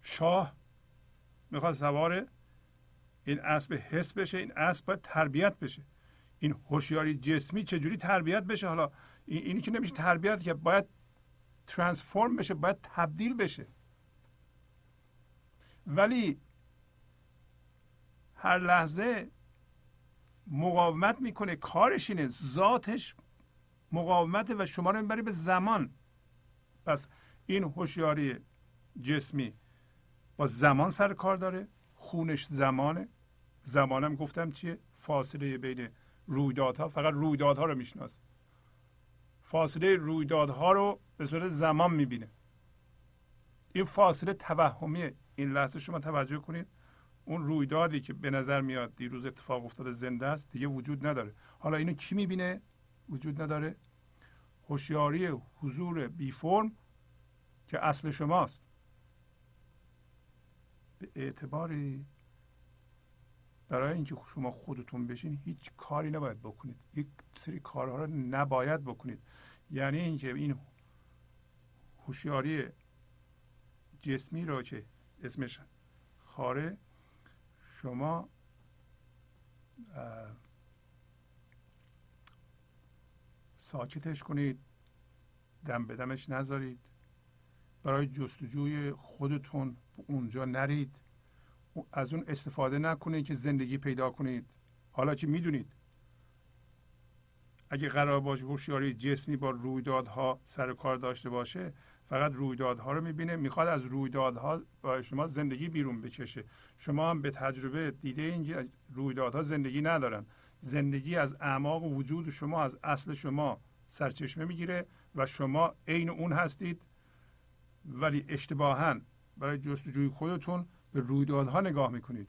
شاه میخواد سوار این اسب حس بشه، این اسب باید تربیت بشه. این هوشیاری جسمی چجوری تربیت بشه؟ حالا اینی که نمیشه تربیت که باید ترانسفورم بشه، باید تبدیل بشه. ولی هر لحظه مقاومت میکنه، کارش اینه، ذاتش مقاومته و شما رو میبره به زمان. پس این هوشیاری جسمی با زمان سر کار داره، خونش زمانه. زمانم گفتم چیه؟ فاصله بین رویدادها. فقط رویدادها رو میشناسه، فاصله رویدادها رو به صورت زمان میبینه. این فاصله توهمیه. این لحظه شما توجه کنید اون رویدادی که به نظر میاد دیروز اتفاق افتاده زنده است دیگه وجود نداره. حالا اینو کی میبینه؟ وجود نداره. هوشیاری حضور بی فرم که اصل شماست، به اعتباری برای اینکه شما خودتون بشین هیچ کاری نباید بکنید، یک سری کارها رو نباید بکنید. یعنی اینکه این هوشیاری جسمی رو که اسمش خاره، شما ساکتش کنید، دم به دمش نذارید، برای جستجوی خودتون اونجا نرید، از اون استفاده نکنید که زندگی پیدا کنید. حالا که میدونید اگه قرار باشه هوشیاری جسمی با رویدادها سر کار داشته باشه، فقط رویدادها رو میبینه، میخواد از رویدادها برای شما زندگی بیرون بکشه. شما هم به تجربه دیده اینکه رویدادها زندگی ندارن. زندگی از اعماق وجود شما، از اصل شما سرچشمه میگیره و شما عین اون هستید، ولی اشتباهاً برای جستجوی خودتون به رویدادها نگاه میکنید.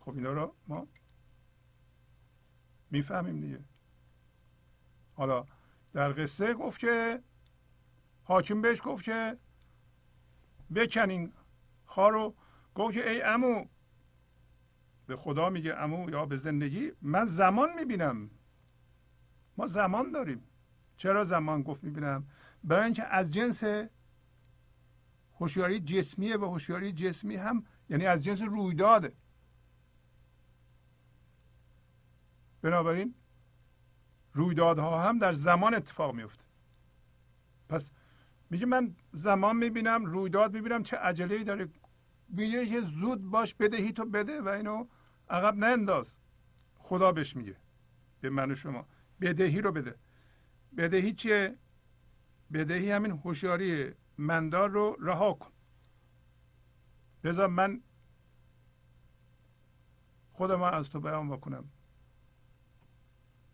خب اینا رو ما میفهمیم دیگه. حالا در قصه گفت که حاکم بهش گفت که بکنین خارو، گفت که ای عمو، به خدا میگه عمو یا به زندگی، من زمان میبینم، ما زمان داریم. چرا زمان گفت میبینم؟ برای اینکه از جنس هوشیاری جسمیه و هوشیاری جسمی هم یعنی از جنس رویداده. بنابراین رویدادها هم در زمان اتفاق میفته. پس میگه من زمان میبینم، رویداد میبینم، چه عجله‌ای داره؟ میگه که زود باش، بدهی تو بده و اینو عقب ننداز. خدا بهش میگه، به من و شما، بدهی رو بده. بدهی چیه؟ بدهی همین هوشیاری مندار رو رها کن. بذار من خودم از تو بیان بکنم.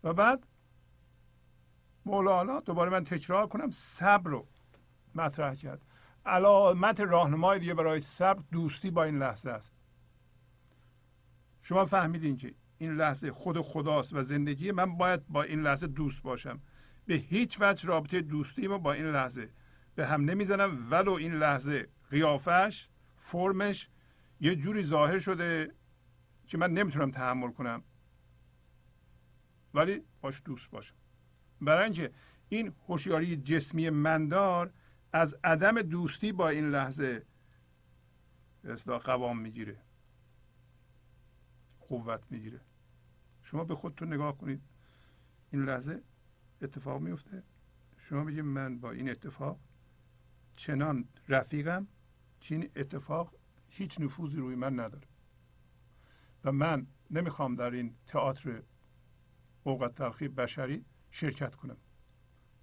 و بعد مولانا دوباره من تکرار کنم صبر رو مطرح کرد. علامت راهنمای دیگه برای صبر دوستی با این لحظه است. شما فهمیدین که این لحظه خود خداست و زندگی من باید با این لحظه دوست باشم. به هیچ وجه رابطه دوستی ما با این لحظه به هم نمیزنم، ولو این لحظه قیافش، فرمش یه جوری ظاهر شده که من نمیتونم تحمل کنم، ولی باش دوست باشم. برای اینکه این هوشیاری جسمی مندار از عدم دوستی با این لحظه اصلا قوام میگیره، قوت میگیره. شما به خودتون نگاه کنید، این لحظه اتفاق میفته، شما میگید من با این اتفاق چنان رفیقم که این اتفاق هیچ نفوذی روی من نداره و من نمیخوام در این تئاتر اوقات تلخی بشری شرکت کنم.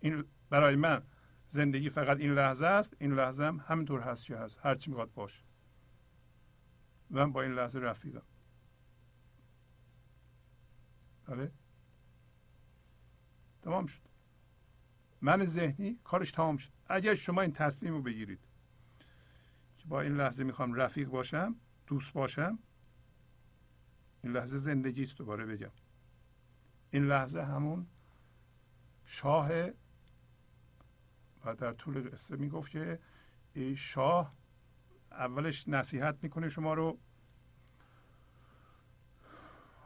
این برای من زندگی فقط این لحظه است، این لحظه هم همطور هست که هست، هرچی میخواد باشه. من با این لحظه رفیقم. بله؟ تمام شد. من ذهنی کارش تمام شد. اگر شما این تصمیم رو بگیرید که با این لحظه میخوام رفیق باشم، دوست باشم، این لحظه زندگی است. دوباره بگم این لحظه همون شاه و در طول قصه میگفت که این شاه اولش نصیحت میکنه شما رو،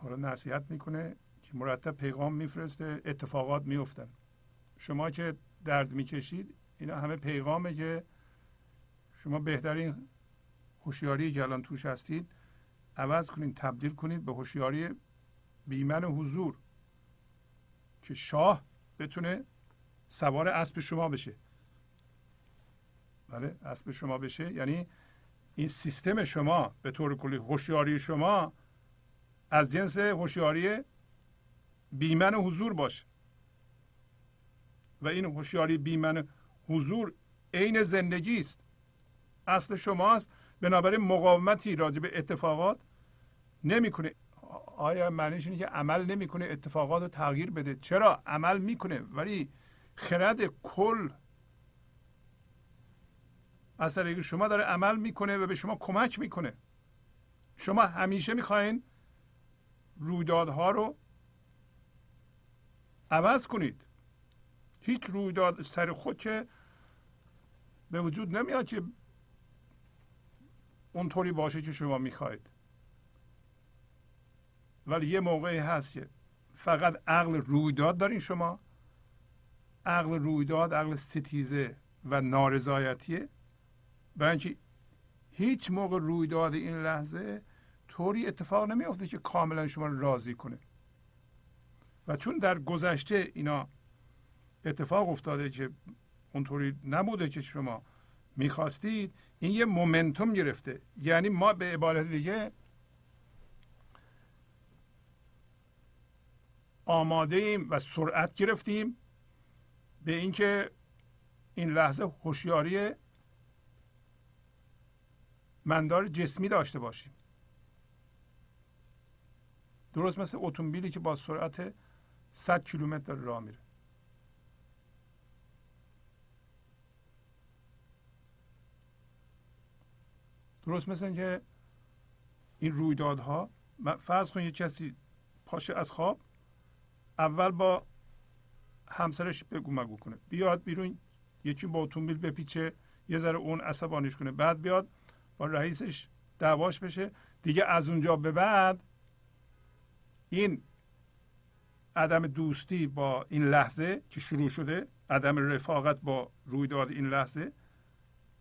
حالا نصیحت میکنه که مرتب پیغام میفرسته، اتفاقات میفتن. شما که درد میکشید اینا همه پیغامه که شما بهترین هوشیاری که الان توش هستید عوض کنید، تبدیل کنید به هوشیاری بیمن حضور که شاه بتونه سوار اسب شما بشه. بله، اسب شما بشه، یعنی این سیستم شما به طور کلی، هوشیاری شما از جنس هوشیاری بیمن حضور باشه و این هوشیاری بیمن حضور عین زندگی است، اصل شماست. بنابراین مقاومتی راجع به اتفاقات نمیکنه. آیا معنیش اینه که عمل نمیکنه اتفاقات رو تغییر بده؟ چرا؟ عمل میکنه، ولی خرد کل از طریق شما داره عمل میکنه و به شما کمک میکنه. شما همیشه میخواین رویدادها رو عوض کنید. هیچ رویداد سر خود که به وجود نمیاد که اونطوری باشه که شما میخواید، ولی یه موقعی هست که فقط عقل رویداد دارین شما، عقل رویداد، عقل ستیزه و نارضایتیه، برای اینکه هیچ موقع رویداد این لحظه طوری اتفاق نمیفته که کاملا شما رو راضی کنه. و چون در گذشته اینا اتفاق افتاده که اونطوری نبوده که شما میخواستید، این یه مومنتوم گرفته. یعنی ما به عبارت دیگه آماده ایم و سرعت گرفتیم به اینکه این لحظه هوشیاری مندار جسمی داشته باشیم. درست مثل اتومبیلی که با سرعت 100 کیلومتر راه میره. درست مثل اینکه این رویدادها، فرض کن یک کسی پاشه از خواب، اول با همسرش بگو مگو کنه، بیاد بیرون، یکی با اتومبیل بپیچه، یه ذره اون عصبانیش کنه، بعد بیاد با رئیسش دعواش بشه. دیگه از اونجا به بعد این عدم دوستی با این لحظه که شروع شده، عدم رفاقت با رویداد این لحظه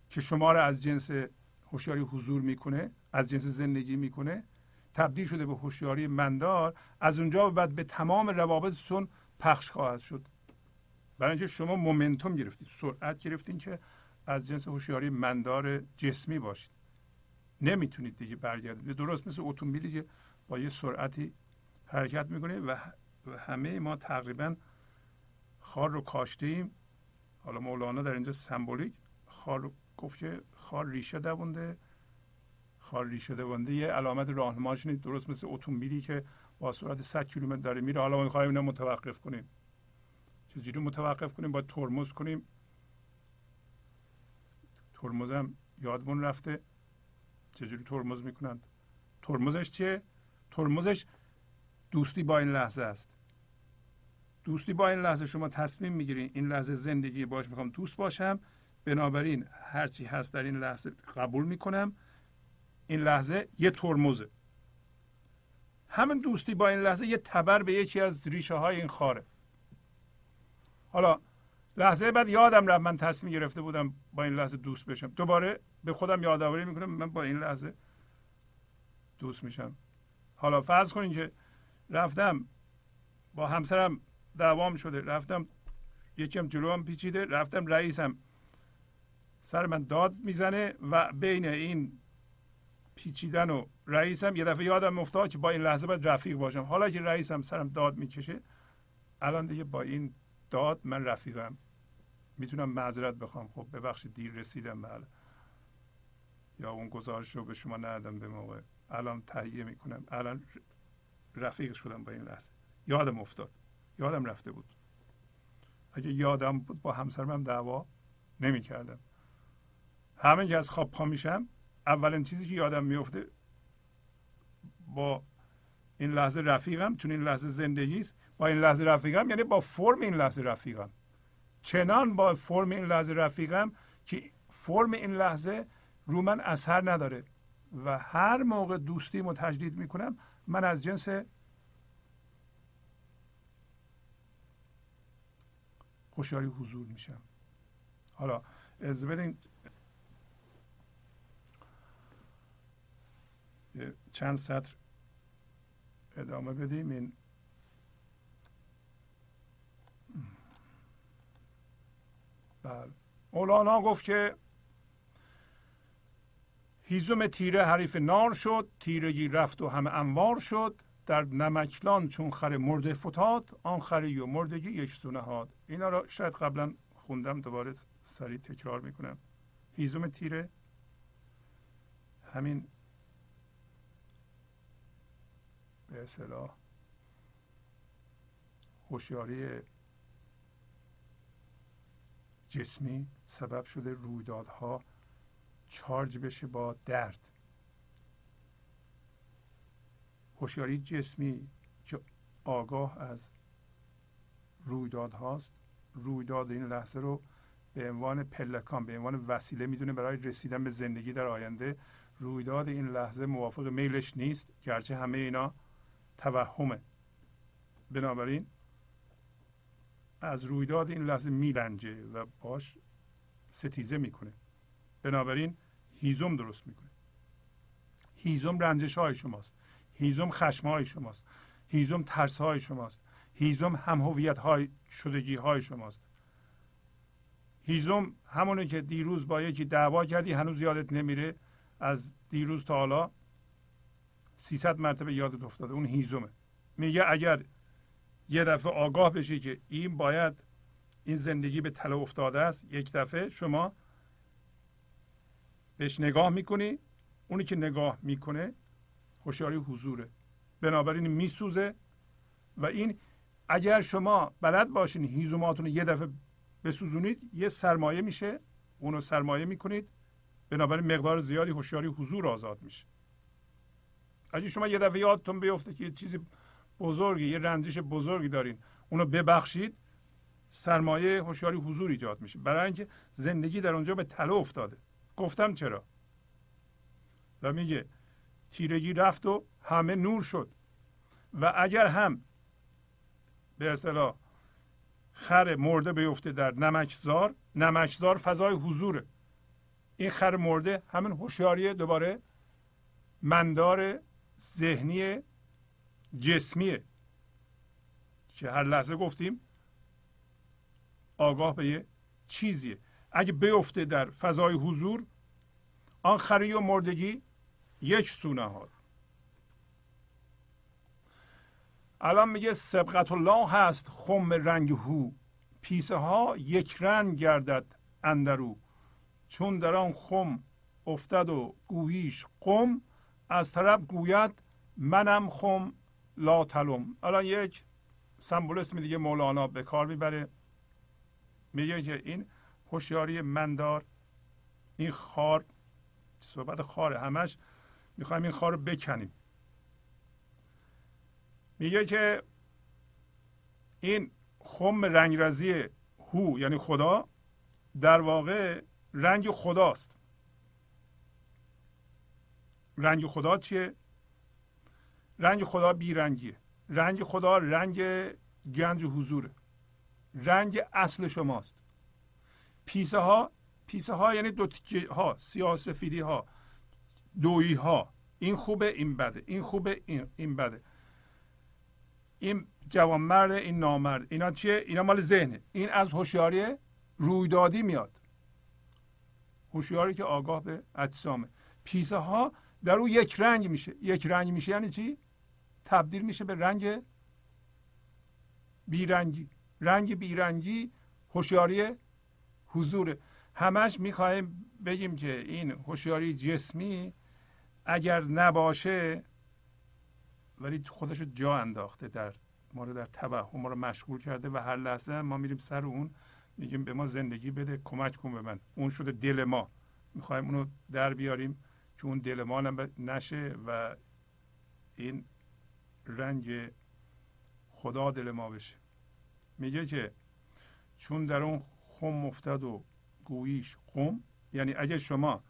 که شما را از جنس هوشیاری حضور میکنه، از جنس زندگی میکنه، تبدیل شده به هوشیاری مندار. از اونجا و بعد به تمام روابطتون پخش خواهد شد، برای اینکه شما مومنتوم گرفتید، سرعت گرفتین که از جنس هوشیاری مندار جسمی باشید. نمیتونید دیگه برگردید. درست مثل اتومبیلی که با یه سرعتی حرکت میکنه و همه ما تقریبا خار رو کاشتیم. حالا مولانا در اینجا سمبولیک خار رو گفت که خار ریشه دوانده، خار ریشه دوانده یه علامت راهنماشینه. درست مثل اتومبیلی که با سرعت 100 کیلومتر داره میره، حالا ما می‌خوایم اینا متوقف کنیم. چجوری متوقف کنیم؟ باید ترمز کنیم. ترمز هم یادمون رفته چجوری ترمز میکنند. ترمزش چیه؟ ترمزش دوستی با این لحظه است. دوستی با این لحظه، شما تصمیم میگیرین این لحظه زندگی باش میخوام دوست باشم، بنابراین هرچی هست در این لحظه قبول میکنم. این لحظه یه ترمزه. همین دوستی با این لحظه یه تبر به یکی از ریشه های این خاره. حالا لحظه بعد یادم رفت من تصمیم گرفته بودم با این لحظه دوست بشم، دوباره به خودم یادآوری میکنم من با این لحظه دوست میشم. حالا فرض کنین که رفتم با همسرم دعوام شده، رفتم یکم جلوم پیچیده، رفتم رئیسم سر من داد میزنه و بین این پیچیدن و رئیسم یه دفعه یادم افتاد که با این لحظه باید رفیق باشم. حالا که رئیسم سرم داد میکشه، الان دیگه با این داد من رفیقم. میتونم معذرت بخوام، خب ببخشید دیر رسیدم، بله، یا اون گزارش رو به شما ندادم به موقع، الان تهیه میکنم، الان رفیق شدم با این لحظه، یادم افتاد، یادم رفته بود، اگه یادم بود با همسرم دعوا نمی کردم. همه که از خواب پا میشم اولین چیزی که یادم میفته با این لحظه رفیقم، چون این لحظه زندگیست، با این لحظه رفیقم، یعنی با فرم این لحظه رفیقم، چنان با فرم این لحظه رفیقم که فرم این لحظه رو من اثر نداره و هر موقع دوستیمو تجدید میکنم من از جنس هوشیاری حضور میشم. حالا از بدین چند سطر ادامه بدیم. این بله مولانا گفت که هیزم تیره حریف نار شد، تیرگی رفت و همه انوار شد، در نمکلان چون خر مرده فتاد، آن خری و مردگی یک سو نهاد. اینا را شاید قبلا خوندم، دوباره سریع تکرار میکنم. هیزم تیره همین به اصطلاح هوشیاری جسمی سبب شده رویدادها چارج بشه با درد. هوشیاری جسمی که آگاه از رویداد هاست، رویداد این لحظه رو به عنوان پلکان، به عنوان وسیله میدونه برای رسیدن به زندگی در آینده. رویداد این لحظه موافق میلش نیست، گرچه همه اینا توهمه. بنابراین از رویداد این لحظه میلنجه و باش ستیزه میکنه. بنابراین هیزم درست میکنه. هیزم رنجش های شماست، هیزم خشم های شماست، هیزم ترس های شماست، هیزم هم هویت های شدگی های شماست. هیزم همونه که دیروز با یکی دعوا کردی هنوز یادت نمیره، از دیروز تا حالا 300 مرتبه یادت افتاده، اون هیزمه. میگه اگر یه دفعه آگاه بشی که این باید این زندگی به تله افتاده است، یک دفعه شما بهش نگاه میکنی، اونی که نگاه میکنه هوشیاری حضوره، بنابراین میسوزه. و این اگر شما بلد باشین هیزماتون رو یه دفعه بسوزونید، یه سرمایه میشه، اونو سرمایه میکنید، بنابراین مقدار زیادی هوشیاری حضور آزاد میشه. اگه شما یه دفعه یادتون بیفته که یه چیزی بزرگی، یه رنجش بزرگی دارین، اونو ببخشید، سرمایه هوشیاری حضور ایجاد میشه، برای اینکه زندگی در اونجا به تله افتاده. گفتم چرا. و میگه تیرگی رفت و همه نور شد، و اگر هم به اصطلاح خر مرده بیفته در نمکزار، نمکزار فضای حضوره، این خر مرده همین هوشیاری دوباره مندار ذهنی جسمیه که هر لحظه گفتیم آگاه به یه چیزیه. اگه بیفته در فضای حضور، آن خری و مردگی یک سو نهاد. الان میگه سبقت الله هست خم رنگ هو، پیسه ها یک رنگ گردد اندرو، چون در آن خم افتد و گوییش قم، از طرف گوید منم خم لا تلوم. الان یک سمبولیسم دیگه مولانا به کار میبره، میگه که این هوشیاری مندار، این خار، صحبت خاره، همش میخوایم این خار رو بکنیم. میگه که این خم رنگرزی هو، یعنی خدا، در واقع رنگ خداست. رنگ خدا چیه؟ رنگ خدا بیرنگیه. رنگ خدا رنگ گنج حضوره، رنگ اصل شماست. پیسه ها یعنی دو تیکه ها، سیاه سفیدی ها، دویی ها، این خوبه این بده، این خوبه این بده، این جوانمرد این نامرد، اینا چیه؟ اینا مال ذهنه. این از هوشیاری رویدادی میاد، هوشیاری که آگاه به اجسامه. پیسه ها در اون یک رنگ میشه. یک رنگ میشه یعنی چی؟ تبدیل میشه به رنگ بیرنگی. رنگ بیرنگی هوشیاری حضور. همش میخوایم بگیم که این هوشیاری جسمی اگر نباشه، ولی خودشو جا انداخته، ما رو در توهم، ما رو مشغول کرده و هر لحظه ما میریم سر اون، میگیم به ما زندگی بده، کمک کن به من. اون شده دل ما، میخوایم اونو در بیاریم که اون دل ما نشه و این رنگ خدا دل ما بشه. میگه که چون در اون خم افتد و گوییش خم، یعنی اگه شما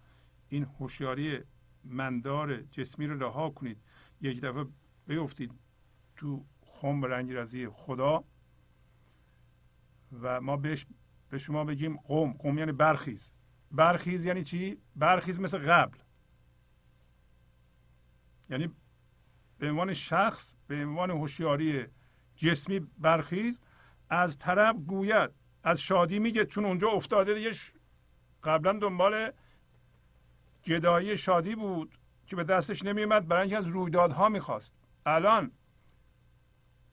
این هوشیاری مندار جسمی رو رها کنید، یک دفعه بیفتید تو خم رنگ رزی خدا و ما به شما بگیم قم، قم یعنی برخیز. برخیز یعنی چی؟ برخیز مثل قبل، یعنی به عنوان شخص، به عنوان هوشیاری جسمی برخیز. از طرب گوید، از شادی میگه چون اونجا افتاده دیگه. قبلا دنبال جدایی شادی بود که به دستش نمیومد، برای اینکه از رویدادها میخواست. الان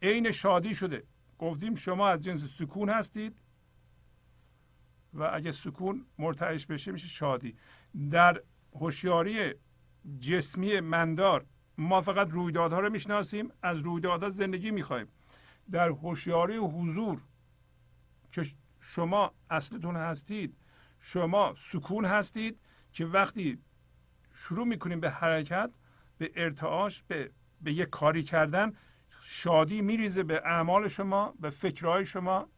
عین شادی شده. گفتیم شما از جنس سکون هستید و اگه سکون مرتعش بشه میشه شادی. در هوشیاری جسمی مندار ما فقط رویدادها رو میشناسیم، از رویدادها زندگی میخوایم. در هوشیاری حضور که شما اصلتون هستید، شما سکون هستید، که وقتی شروع میکنیم به حرکت، به ارتعاش، به یک کاری کردن، شادی میریزه به اعمال شما، به فکرهای شما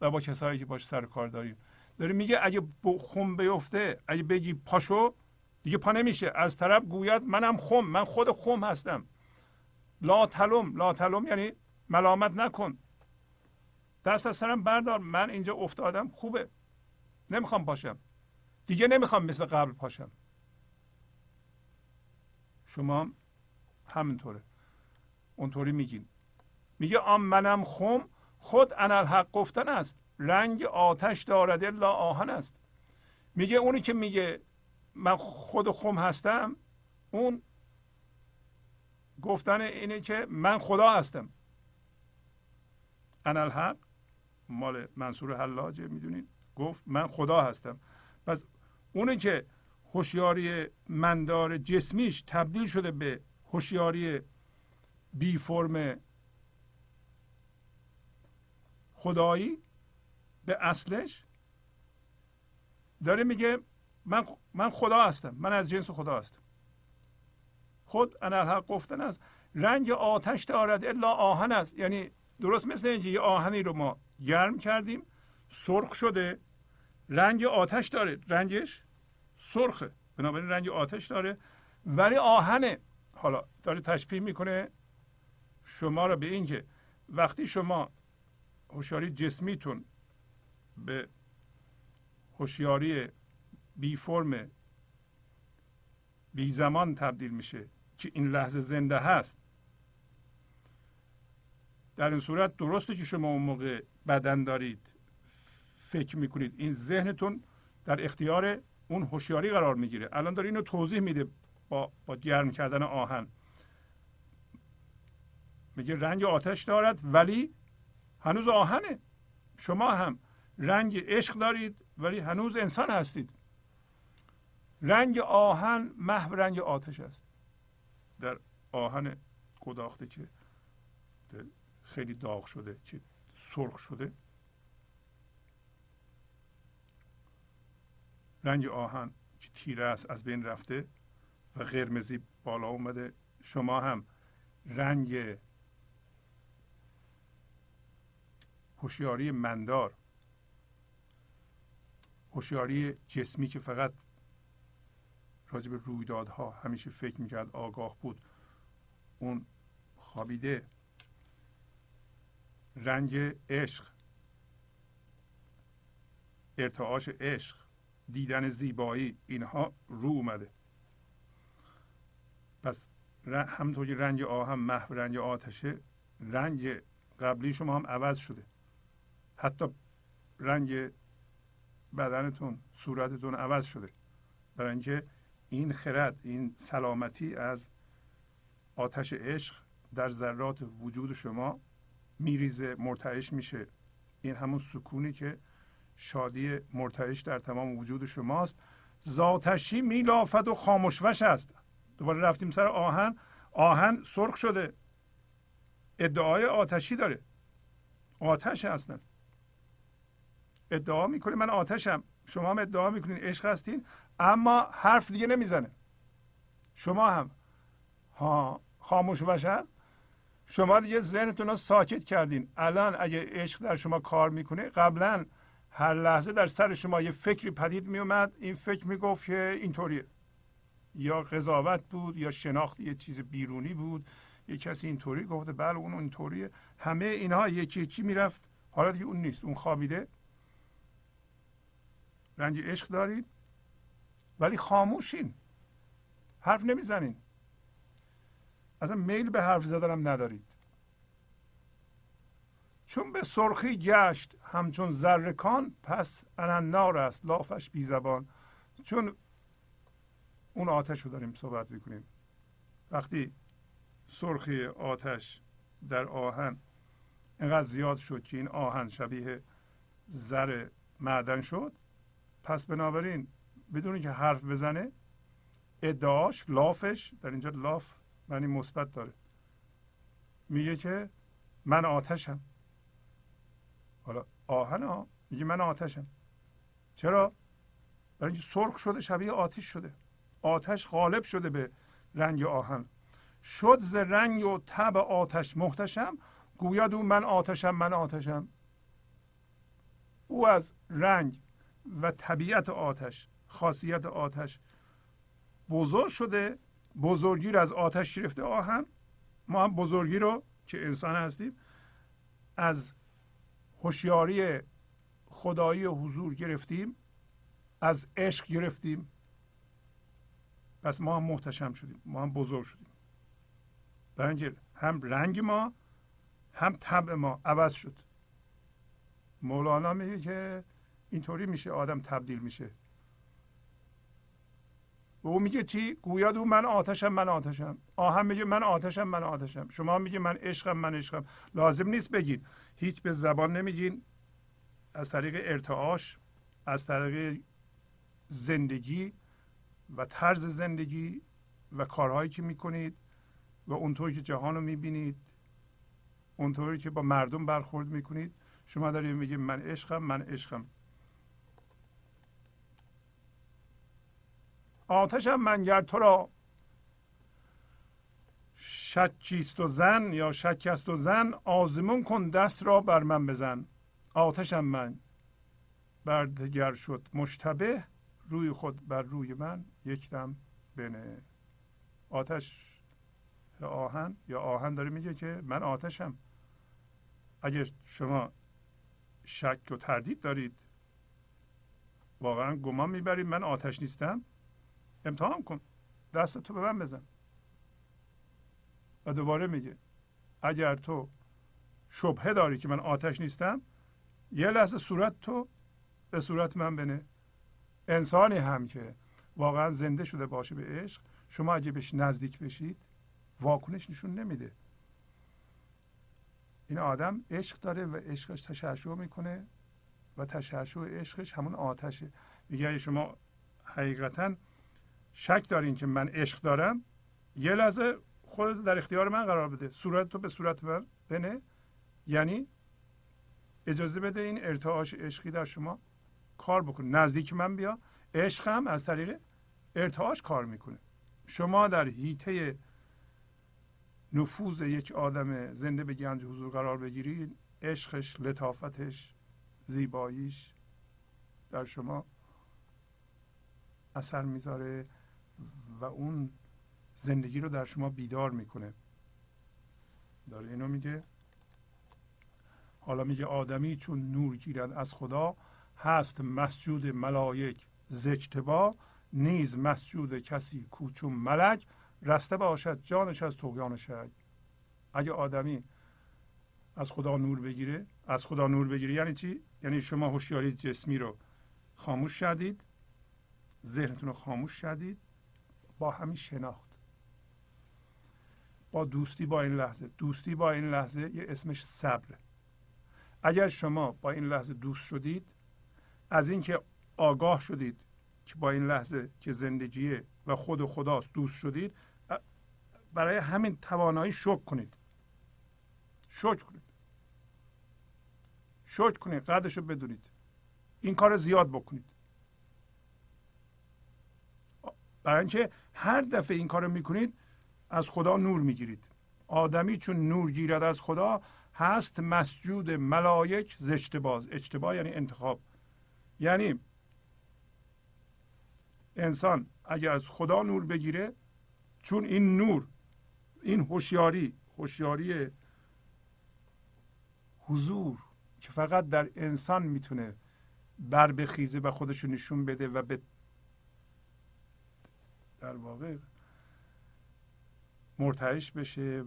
و با کسایی که باش سر کار داریم. داره میگه اگه خم بیفته، اگه بگی پاشو، دیگه پا نمیشه. از طرف گوید منم خم، من خود خم هستم. لا تلوم، لا تلوم یعنی ملامت نکن، دست از سرم بردار، من اینجا افتادم، خوبه، نمیخوام پاشم دیگه، نمیخوام مثل قبل پاشم. شما همینطوره، اونطوری میگین. میگه آم منم خم، خود انالحق گفتن است، رنگ آتش دارد الا آهن است. میگه اونی که میگه من خود خم هستم، اون گفتن اینه که من خدا هستم. انالحق مال منصور حلاج، میدونید، گفت من خدا هستم. پس اونی که هوشیاری مندار جسمیش تبدیل شده به هوشیاری بی فرم خدایی، به اصلش، داره میگه من خدا هستم، من از جنس خدا هستم. خود انالحق گفتن است، رنگ آتش دارد الا آهن است. یعنی درست مثل اینکه یه آهنی رو ما گرم کردیم، سرخ شده، رنگ آتش داره، رنگش سرخه، بنابراین رنگ آتش داره ولی آهنه. حالا داره تشبیه میکنه شما رو به اینکه وقتی شما هوشیاری جسمیتون به هوشیاری بی فرم بی زمان تبدیل میشه که این لحظه زنده هست، در این صورت درسته که شما اون موقع بدن دارید فکر میکنید، این ذهنتون در اختیار اون هوشیاری قرار میگیره. الان داره اینو توضیح میده با گرم کردن آهن. میگه رنگ آتش دارد ولی هنوز آهنه. شما هم رنگ عشق دارید ولی هنوز انسان هستید. رنگ آهن محو رنگ آتش است. در آهن گداخته که خیلی داغ شده، که سرخ شده، رنگ آهن که تیره است از بین رفته و قرمزی بالا اومده، شما هم رنگ هوشیاری مندار، هوشیاری جسمی که فقط راجع به رویدادها همیشه فکر میکرد، آگاه بود، اون خوابیده، رنگ عشق، ارتعاش عشق، دیدن زیبایی، اینها رو اومده. پس همونطور که رنگ آهن محو رنگ آتشه، رنگ قبلی شما هم عوض شده. حتی رنگ بدنتون، صورتتون عوض شده، برای اینکه این خرد، این سلامتی از آتش عشق در ذرات وجود شما میریزه، مرتعش میشه. این همون سکونی که شادی مرتعش در تمام وجود شماست، ذاتشی میلافت و خاموشوش است. دوباره رفتیم سر آهن. آهن سرخ شده، ادعای آتشی داره، آتش هستن، ادعا میکنه من آتشم، شما هم ادعا میکنین عشق هستین، اما حرف دیگه نمیزنه. شما هم خاموش باش هست، شما دیگه ذهنتون رو ساکت کردین. الان اگه عشق در شما کار میکنه، قبلا هر لحظه در سر شما یه فکری پدید میومد، این فکر میگفت که اینطوریه، یا قضاوت بود، یا شناخت یه چیز بیرونی بود، یه کسی اینطوری گفته، بله اون اینطوریه، همه اینها یکی یکی میرفت. حالا دیگه اون نیست، اون خوابیده، رنج عشق دارید ولی خاموشین، حرف نمیزنین، اصلا میل به حرف زدن هم ندارید. چون به سرخی گشت همچون زرکان، پس اننار است لافش بی زبان. چون اون آتش رو داریم صحبت میکنیم، وقتی سرخی آتش در آهن اینقدر زیاد شد که این آهن شبیه زر معدن شد، پس بنابراین بدون که حرف بزنه، ادعاش، لافش، در اینجا لاف معنی مثبت داره، میگه که من آتشم. حالا آهن ها میگه من آتشم. چرا؟ برای اینکه سرخ شده، شبیه آتش شده، آتش غالب شده به رنگ آهن. شد ز رنگ و تب آتش محتشم، گویا دو من آتشم، من آتشم. او از رنگ و طبیعت آتش، خاصیت آتش بزرگ شده، بزرگی رو از آتش گرفته آهن. ما هم بزرگی رو که انسان هستیم از هوشیاری خدایی حضور گرفتیم، از عشق گرفتیم، پس ما هم محتشم شدیم، ما هم بزرگ شدیم. در اینجا هم رنگ ما هم طبع ما عوض شد. مولانا میگه که اینطوری میشه آدم تبدیل میشه. و او میگه چی؟ گویا دو من آتشم، من آتشم. آهم میگه من آتشم، من آتشم. شما میگه من عشقم، من عشقم. لازم نیست بگین، هیچ به زبان نمیگین، از طریق ارتعاش، از طریق زندگی و طرز زندگی و کارهایی که میکنید و اونطوری که جهان رو میبینید، اونطوری که با مردم برخورد میکنید، شما دارید میگید من عشقم، من عشقم. آتشم منگر تو را شکیست و زن، یا شکست و زن، آزمون کن دست را بر من بزن. آتشم من بردگر شد مشتبه، روی خود بر روی من یک دم بنه. آتش آهن یا آهن داره میگه که من آتشم. اگه شما شک و تردید دارید، واقعا گمان میبرید من آتش نیستم، امتحان کن، دست تو به من بزن. و دوباره میگه اگر تو شبهه داری که من آتش نیستم، یه لحظه صورت تو به صورت من بنه. انسانی هم که واقعا زنده شده باشه به عشق، شما اگه بهش نزدیک بشید واکنش نشون نمیده. این آدم عشق داره و عشقش تشعشع میکنه و تشعشع عشقش همون آتشه. میگه اگه شما حقیقتاً شک دارین که من عشق دارم، یه لحظه خودت در اختیار من قرار بده، صورت تو به صورت من بنه، یعنی اجازه بده این ارتعاش عشقی در شما کار بکنه، نزدیک من بیا. عشق هم از طریق ارتعاش کار میکنه. شما در حیطه نفوذ یک آدم زنده به گنج حضور قرار بگیرید، عشقش، لطافتش، زیباییش در شما اثر میذاره و اون زندگی رو در شما بیدار میکنه. داره اینو میگه. حالا میگه آدمی چون نور گیرد از خدا، هست مسجود ملائک زجتبا، نیز مسجود کسی کوچون ملک، رسته باشد جانش از طغیان شک. اگه آدمی از خدا نور بگیره، از خدا نور بگیره یعنی چی؟ یعنی شما هوشیاری جسمی رو خاموش کردید، ذهنتون رو خاموش کردید، با همین شناخت، با دوستی با این لحظه. دوستی با این لحظه یه اسمش صبره. اگر شما با این لحظه دوست شدید، از اینکه آگاه شدید که با این لحظه که زندگیه و خود خداست دوست شدید، برای همین توانایی شکر کنید، قدرشو بدونید، این کار زیاد بکنید، برای اینکه هر دفعه این کارو میکنید از خدا نور میگیرید. آدمی چون نور گیرد از خدا هست مسجود ملائک ز اشتباه. اشتباه یعنی انتخاب، یعنی انسان اگر از خدا نور بگیره، چون این نور، این هوشیاری حضور که فقط در انسان میتونه بر بخیزه و خودشو نشون بده و به در واقع مرتعش بشه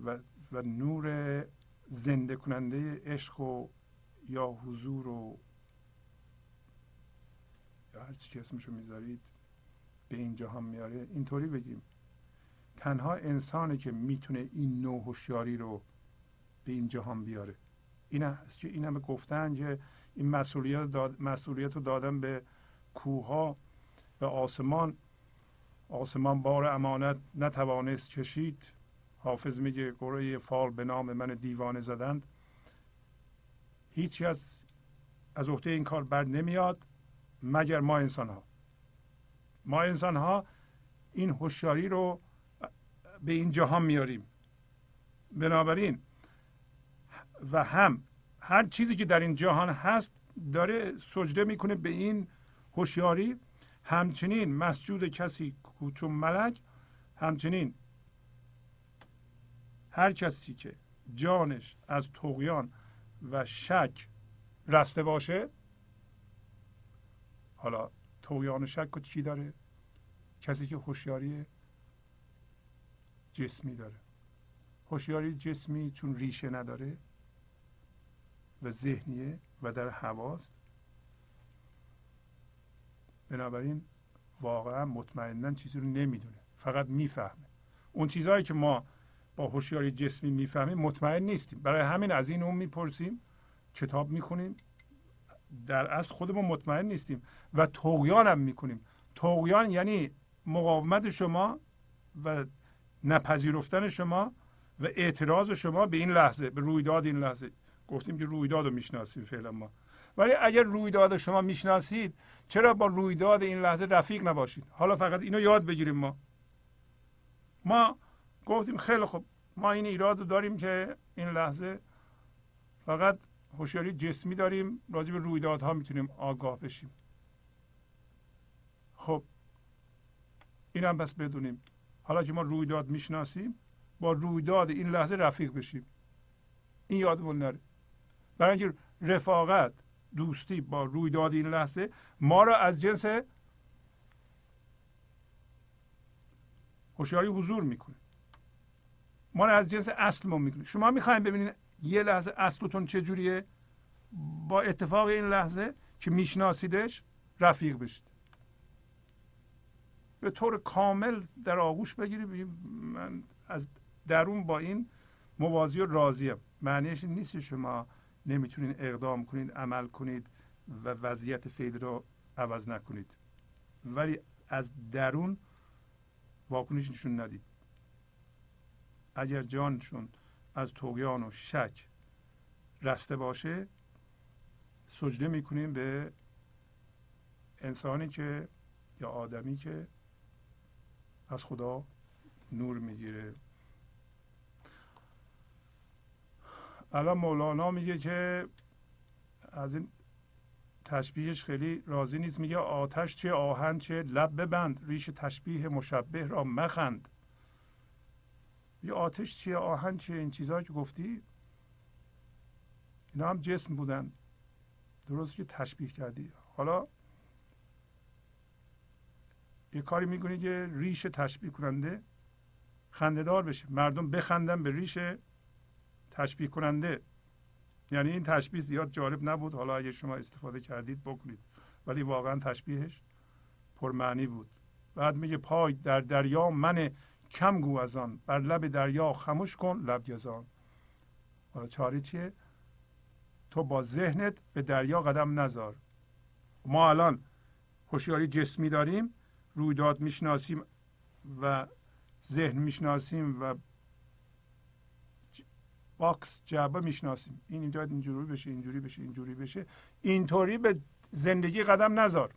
و نور زنده کننده عشق و یا حضور و یا هر چی که اسمشو میذارید به این جهان میاره. اینطوری بگیم تنها انسانی که میتونه این نوع هوشیاری رو به این جهان بیاره. این هست که این همه گفتن که این مسئولیت رو دادن به کوها و آسمان بار امانت نتوانست کشید. حافظ میگه گروه فال به نام من دیوانه زدند. هیچی از عهده این کار بر نمیاد مگر ما انسان ها این هوشیاری رو به این جهان میاریم. بنابراین و هم هر چیزی که در این جهان هست داره سجده میکنه به این هوشیاری، همچنین مسجود کسی چون ملک، همچنین هر کسی که جانش از طغیان و شک رسته باشه. حالا طغیان و شک رو چی داره؟ کسی که هوشیاری جسمی داره. هوشیاری جسمی چون ریشه نداره و ذهنیه و در حواست، بنابراین واقعا مطمئنا چیزی رو نمیدونه، فقط میفهمه. اون چیزهایی که ما با هوشیاری جسمی میفهمیم مطمئن نیستیم، برای همین از این اون میپرسیم، کتاب میخونیم، در اصل خودمون مطمئن نیستیم و طغیان هم میکنیم. طغیان یعنی مقاومت شما و نپذیرفتن شما و اعتراض شما به این لحظه، به رویداد این لحظه. گفتیم که رویداد رو میشناسیم فعلا ما، ولی اگر رویداد شما میشناسید چرا با رویداد این لحظه رفیق نباشید؟ حالا فقط اینو یاد بگیریم. ما گفتیم خیلی خوب، ما این ایراد رو داریم که این لحظه فقط هوشیاری جسمی داریم، راجع به رویدادها میتونیم آگاه بشیم. خب اینم بس بدونیم، حالا که ما رویداد میشناسیم با رویداد این لحظه رفیق بشیم، این یادمون نره. برای اینکه رفاقت، دوستی با رویداد این لحظه ما را از جنس هوشیاری حضور میکنه، ما را از جنس اصلمون میکنه. شما میخواین ببینید یه لحظه اصلتون چجوریه، با اتفاق این لحظه که میشناسیدش رفیق بشید، به طور کامل در آغوش بگیرید من از درون با این موازی و راضیم. معنیش نیست شما نمیتونید اقدام کنید، عمل کنید و وضعیت فعلی رو عوض نکنید، ولی از درون واکنش نشون ندید. اگر جانشون از طغیان و شک رسته باشه سجده میکنیم به انسانی که یا آدمی که از خدا نور میگیره. الان مولانا میگه که از این تشبیهش خیلی راضی نیست، میگه آتش چه آهن چه لب ببند، ریش تشبیه مشبه را مخند. یه آتش چه آهن چه، این چیزهایی که گفتی اینا هم جسم بودن، درست که تشبیه کردی، حالا یه کاری میکنی که ریش تشبیه کننده خنده‌دار بشه، مردم بخندن به ریش تشبیه کننده. یعنی این تشبیه زیاد جالب نبود، حالا اگه شما استفاده کردید بکنید، ولی واقعا تشبیهش پرمعنی بود. بعد میگه پای در دریا من کمگو از آن، بر لب دریا خموش کن لب گزان. حالا چاره چیه؟ تو با ذهنت به دریا قدم نذار، ما الان هوشیاری جسمی داریم، رویداد میشناسیم و ذهن میشناسیم و باکس جعبه میشناسیم، این اینجا اینجوری بشه اینجوری بشه اینجوری بشه، اینطوری به زندگی قدم نذار.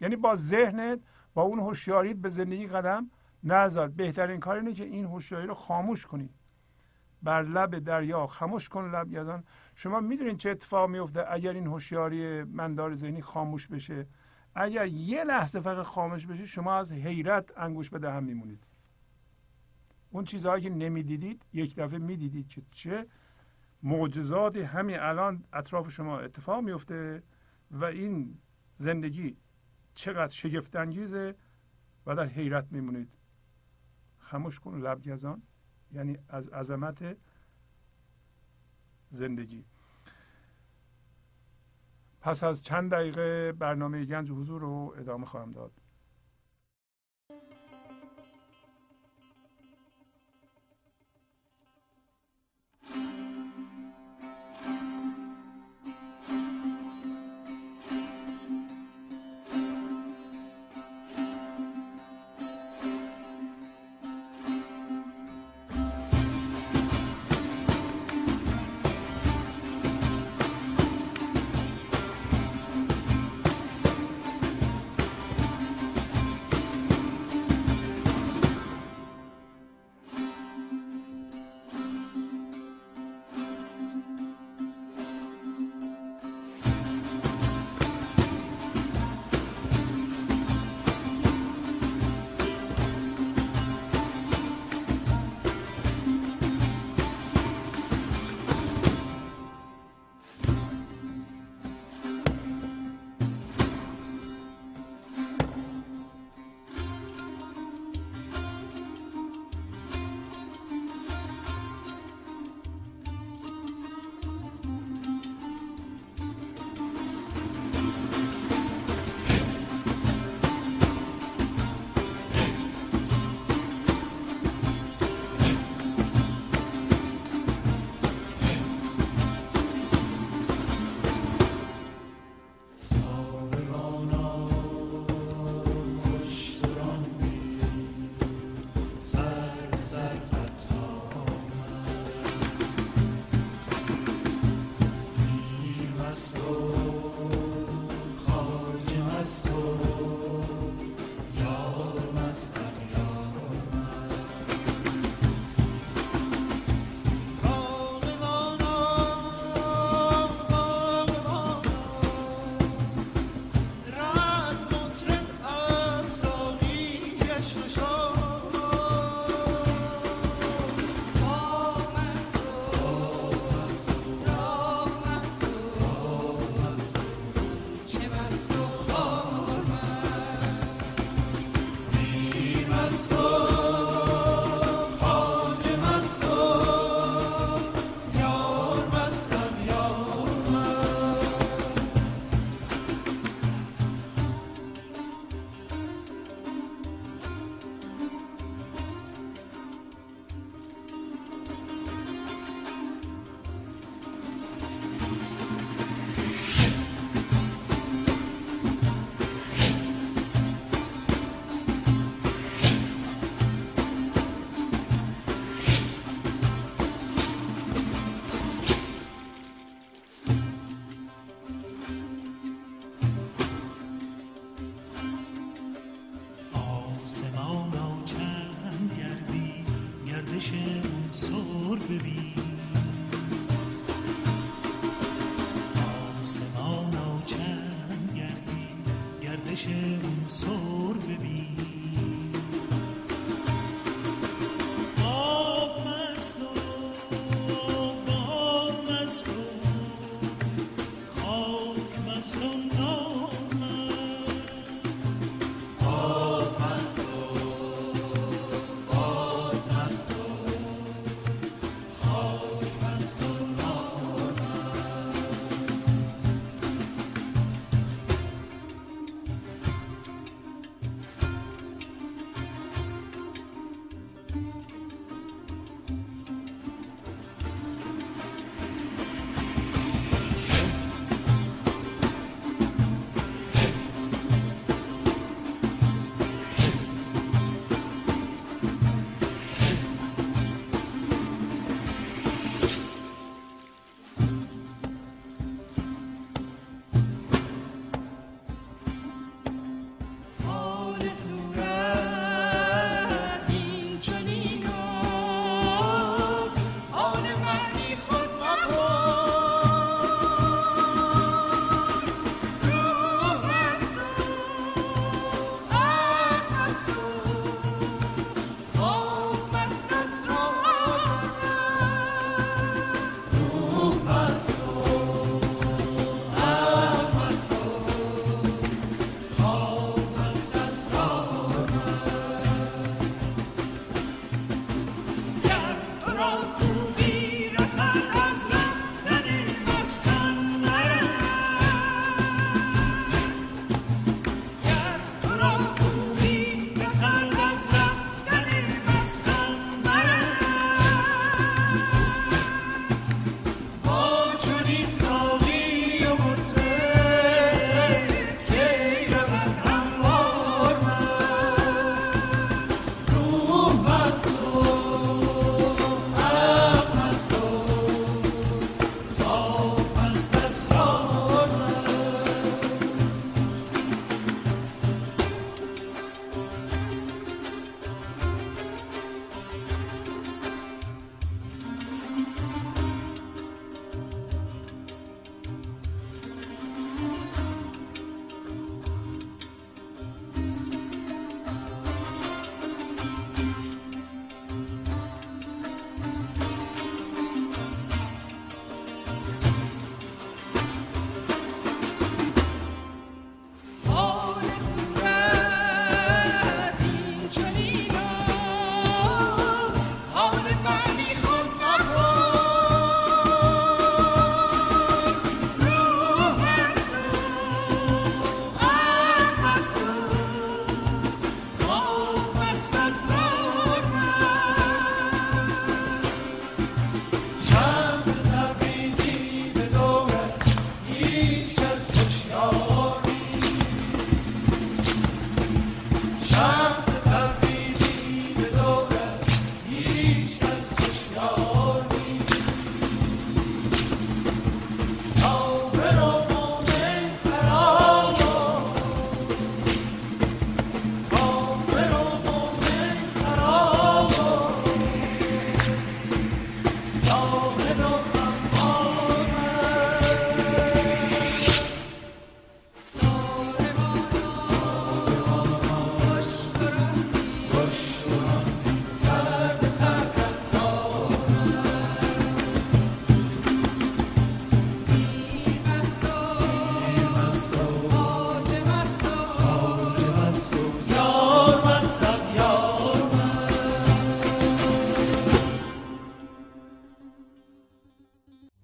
یعنی با ذهنت با اون هوشیاریت به زندگی قدم نذار. بهترین کار اینه که این هوشیاری رو خاموش کنی، بر لب دریا خاموش کن لب یزدان. شما میدونید چه اتفاق میفته اگر این هوشیاری مندار ذهنی خاموش بشه؟ اگر یه لحظه فقط خاموش بشه شما از حیرت انگوش به دهن میمونید. اون چیزهایی که نمیدیدید یک دفعه میدیدید که چه معجزاتی همین الان اطراف شما اتفاق میفته و این زندگی چقدر شگفت انگیزه و در حیرت میمونید. خاموش کن لب یزدان، یعنی از عظمت زندگی. پس از چند دقیقه برنامه گنج حضور رو ادامه خواهم داد.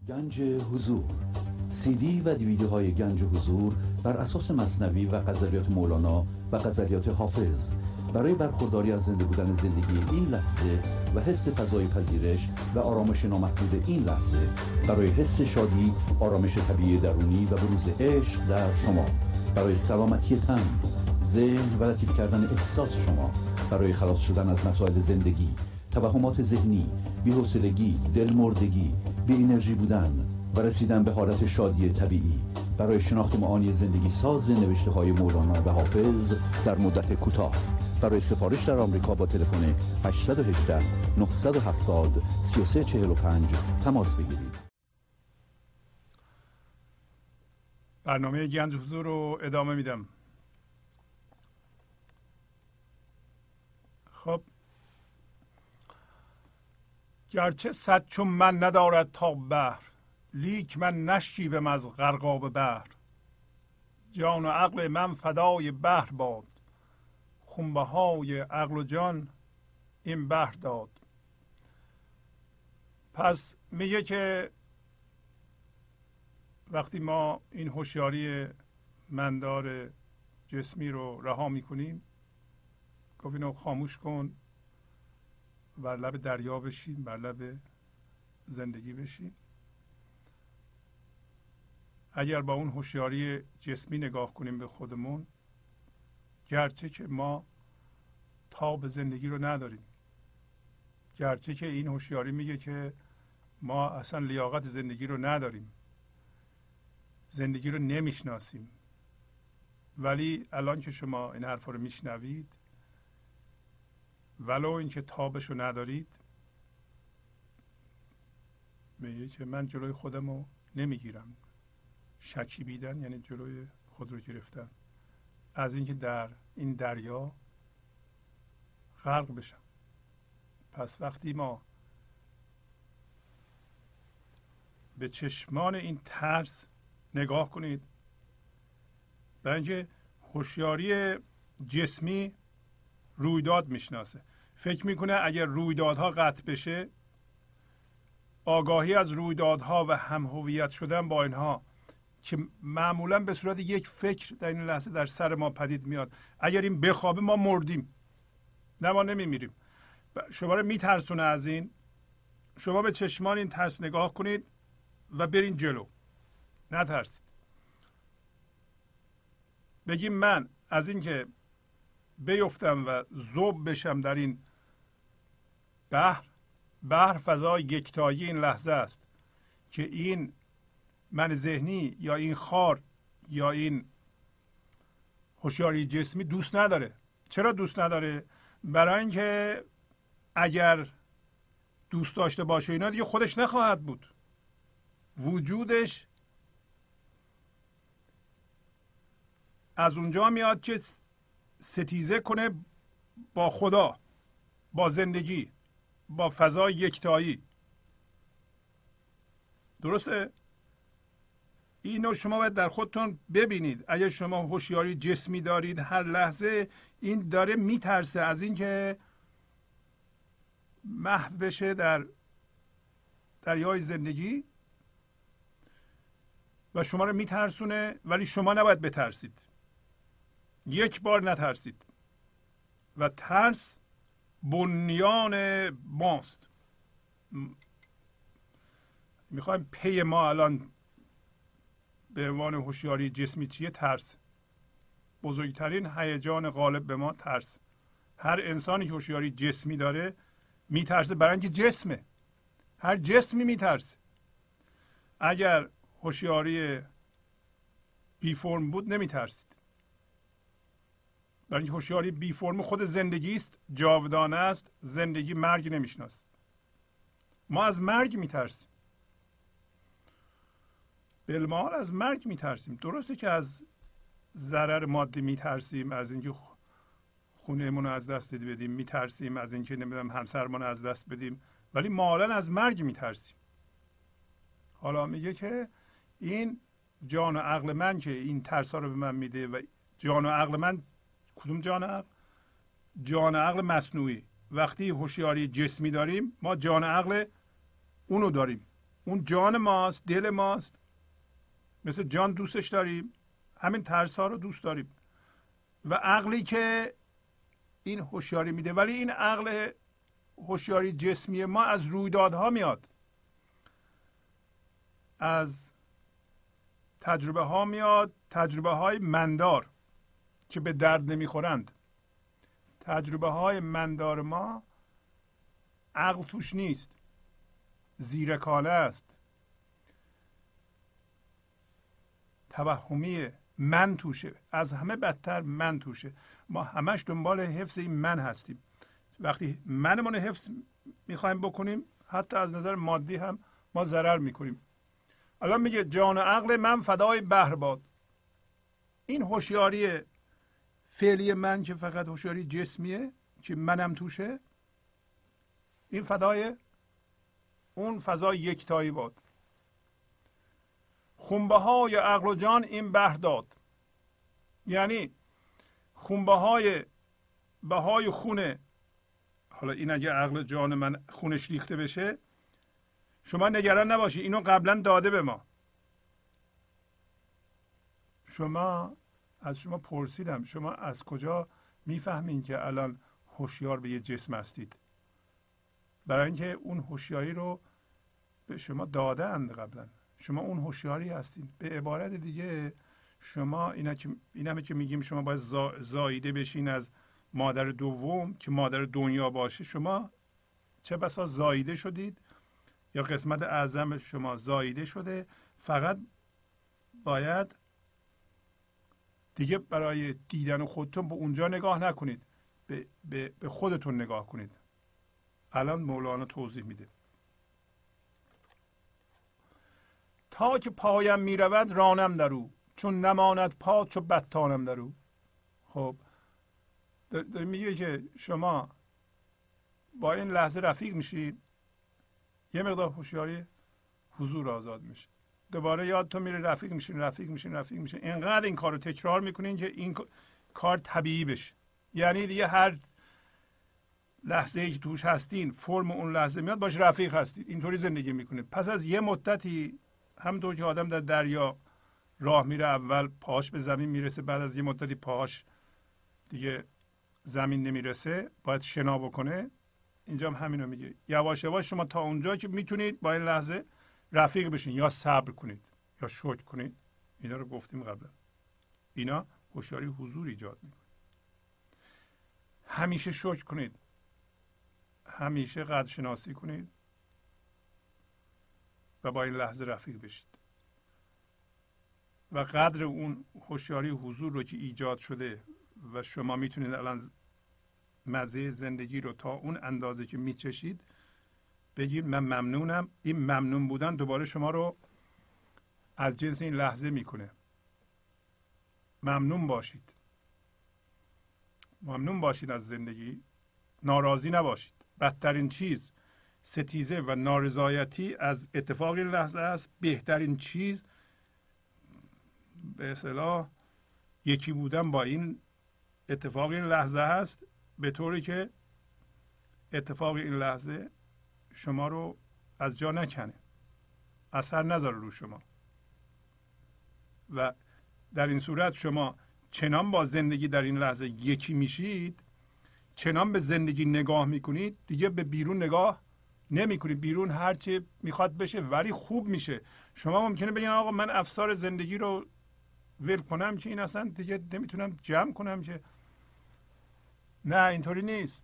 گنج حضور. CD و DVD های گنج حضور بر اساس مثنوی و غزلیات مولانا و غزلیات حافظ برای برخورداری از زنده بودن زندگی این لحظه و حس فضای پذیرش و آرامش نامحدود این لحظه، برای حس شادی، آرامش طبیعی درونی و بروز عشق در شما، برای سلامتی تن، ذهن و لطیف کردن احساس شما، برای خلاص شدن از مسائل زندگی، توهمات ذهنی، بی‌حوصلگی، دلمردگی، بی انرژی بودن و رسیدن به حالت شادی طبیعی، برای شناخت معانی زندگی ساز نوشته های مولانا و حافظ در مدت کوتاه. برای سفارش در آمریکا با تلفن 818-970-3345 تماس بگیرید. برنامه گنج حضور رو ادامه میدم. خب، گرچه صد چون من ندارد تا بحر، لیک من نشکیبم از غرقاب بحر. جان و عقل من فدای بحر باد، خونبهای عقل و جان این بحر داد. پس میگه که وقتی ما این هوشیاری مندار جسمی رو رها میکنیم، گفت اینو خاموش کن، بر لب دریا بشین، بر لب زندگی بشین. اگر با اون هوشیاری جسمی نگاه کنیم به خودمون، گرچه که ما تاب زندگی رو نداریم، گرچه که این هوشیاری میگه که ما اصلا لیاقت زندگی رو نداریم، زندگی رو نمیشناسیم، ولی الان که شما این حرف رو میشنوید، ولو اینکه تابش رو ندارید، میگه که من جلوی خودم رو نمیگیرم. شکیبیدن یعنی جلوی خود رو گرفتن از اینکه در این دریا غرق بشم. پس وقتی ما به چشمان این ترس نگاه کنید، برای اینکه هوشیاری جسمی رویداد میشناسه، فکر میکنه اگر رویدادها قطع بشه، آگاهی از رویدادها و همهویت شدن با اینها که معمولا به صورت یک فکر در این لحظه در سر ما پدید میاد، اگر این بخوابه ما مردیم. نه، ما نمیمیریم. شما رو میترسونه از این. شما به چشمان این ترس نگاه کنید و برین جلو، نترسید. بگیم من از این که بیفتم و ذوب بشم در این بحر، بحر فضای یکتایی این لحظه است که این من ذهنی یا این خار یا این هوشیاری جسمی دوست نداره. چرا دوست نداره؟ برای اینکه اگر دوست داشته باشه اینا دیگه خودش نخواهد بود، وجودش از اونجا میاد که ستیزه کنه با خدا، با زندگی، با فضای یکتایی. درسته؟ اینو شما باید در خودتون ببینید. اگر شما هوشیاری جسمی دارید، هر لحظه این داره میترسه از اینکه محو بشه در دریای زندگی و شما رو میترسونه، ولی شما نباید بترسید. یک بار نترسید. و ترس بنیان ماست. میخوایم پی ما الان به عنوان هوشیاری جسمی چیه؟ ترس. بزرگترین هیجان غالب به ما ترس. هر انسانی که هوشیاری جسمی داره میترسه، برای اینکه جسمه. هر جسمی میترسه. اگر هوشیاری بی فرم بود نمیترسید. برای اینکه هوشیاری بی فرم خود زندگی است، جاودانه است، زندگی مرگ نمیشناسه. ما از مرگ میترسیم، بالمعال از مرگ میترسیم. درسته که از ضرر مادی میترسیم، از اینکه خونهمون رو از دست بدیم میترسیم، از اینکه نمیدونم همسرمون رو از دست بدیم، ولی معالا از مرگ میترسیم. حالا میگه که این جان و عقل من که این ترس ها رو به من میده، و جان و عقل من کدوم جان و عقل؟ جان و عقل مصنوعی. وقتی هوشیاری جسمی داریم ما جان و عقل اونو داریم، اون جان ماست، دل ماست، مثل جان دوستش داریم، همین ترس ها رو دوست داریم. و عقلی که این هوشیاری میده، ولی این عقل هوشیاری جسمی ما از رویدادها میاد، از تجربه ها میاد، تجربه های مندار که به درد نمیخورند. تجربه های مندار ما عقل توش نیست، زیرکانه است، توهمیه، من توشه. از همه بدتر من توشه. ما همش دنبال حفظ این من هستیم. وقتی منمون رو حفظ میخوایم بکنیم، حتی از نظر مادی هم ما ضرر میکنیم. الان میگه جان و عقل من فدای بحر باد. این هوشیاری فعلی من که فقط هوشیاری جسمیه که منم توشه، این فدای اون فضای یکتایی باد. خنبه های عقل و جان این بحر داد. یعنی خنبه های بهای خونه، حالا این اگه عقل جان من خونش ریخته بشه شما نگران نباشید، اینو قبلا داده به ما. شما از شما پرسیدم شما از کجا میفهمین که الان هوشیار به یه جسم هستید؟ برای اینکه اون هوشیاری رو به شما داده اند قبلا، شما اون هوشیاری هستین. به عبارت دیگه شما این همه که میگیم شما باید زاییده بشین از مادر دوم که مادر دنیا باشه، شما چه بسا زاییده شدید یا قسمت اعظم شما زاییده شده، فقط باید دیگه برای دیدن خودتون به اونجا نگاه نکنید، به خودتون نگاه کنید. الان مولانا توضیح میده. تا که پایم میرود رانم درو، چون نماند پا چو بتانم درو. خب داره میگه که شما با این لحظه رفیق میشید، یه مقدار هوشیاری حضور آزاد میشه، دوباره یادتون میره رفیق میشین. اینقدر این کار رو تکرار میکنین که این کار طبیعی بشه. یعنی دیگه هر لحظه که توش هستین فرم اون لحظه میاد، باش رفیق هستین، اینطوری زندگی میکنین. پس از یه مدتی همونطور که آدم در دریا راه میره، اول پاهاش به زمین میرسه، بعد از یه مدتی پاهاش دیگه زمین نمیرسه، باید شنا بکنه. اینجا هم همین رو میگه، یواش یواش شما تا اونجا که میتونید با این لحظه رفیق بشین، یا صبر کنید یا شکر کنید. اینا رو گفتیم قبلا، اینا هوشیاری حضور ایجاد میکنه. همیشه شکر کنید، همیشه قدرشناسی کنید و با این لحظه رفیق بشید و قدر اون هوشیاری حضور رو که ایجاد شده و شما میتونید الان مزه زندگی رو تا اون اندازه که میچشید بگید من ممنونم. این ممنون بودن دوباره شما رو از جنس این لحظه میکنه. ممنون باشید، ممنون باشید از زندگی، ناراضی نباشید. بدترین چیز ستیزه و نارضایتی از اتفاق این لحظه است. بهترین چیز به اصطلاح یکی بودن با این اتفاق این لحظه است، به طوری که اتفاق این لحظه شما رو از جا نکنه، اثر نذاره رو شما. و در این صورت شما چنان با زندگی در این لحظه یکی میشید، چنان به زندگی نگاه میکنید، دیگه به بیرون نگاه نمیکنید. بیرون هرچی میخواد بشه ولی خوب میشه. شما ممکنه بگین آقا من افسار زندگی رو ول کنم که این اصلا دیگه نمیتونم جمع کنم که، نه اینطوری نیست.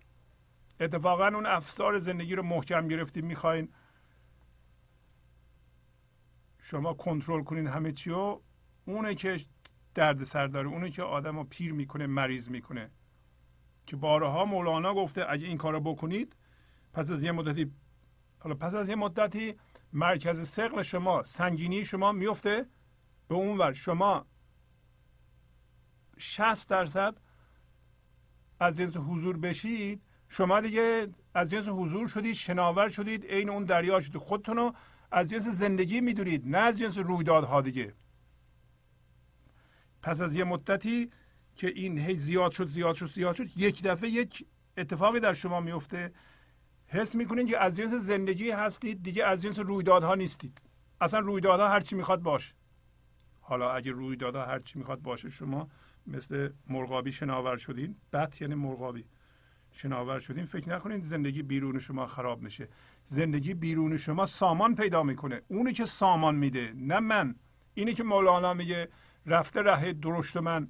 اتفاقا اون افسار زندگی رو محکم گرفتید، میخواین شما کنترل کنین همه چی رو. اونه که درد سر داره، اونه که آدم رو پیر میکنه، مریض میکنه. که بارها مولانا گفته اگه این کار رو بکنید پس از یه مدتی حالا پس از یه مدتی مرکز ثقل شما، سنگینی شما میفته به اون ور. شما 60% از جنس حضور بشید، شما دیگه از جنس حضور شدید، شناور شدید، عین اون دریا شدید. خودتون رو از جنس زندگی میدونید، نه از جنس رویدادها دیگه. پس از یه مدتی که این هی زیاد شد، یک دفعه یک اتفاقی در شما میفته، حس میکنید که از جنس زندگی هستید، دیگه از جنس رویدادها نیستید. اصلا رویدادها هر چی میخواد باشه. حالا اگه رویدادها هر چی میخواد باشه، شما مثل مرغابی شناور شدین، بط یعنی مرغابی شناور شدین. فکر نکنید زندگی بیرون شما خراب میشه. زندگی بیرون شما سامان پیدا میکنه. اونی که سامان میده، نه من. اینی که مولانا میگه رفته ره درشت من،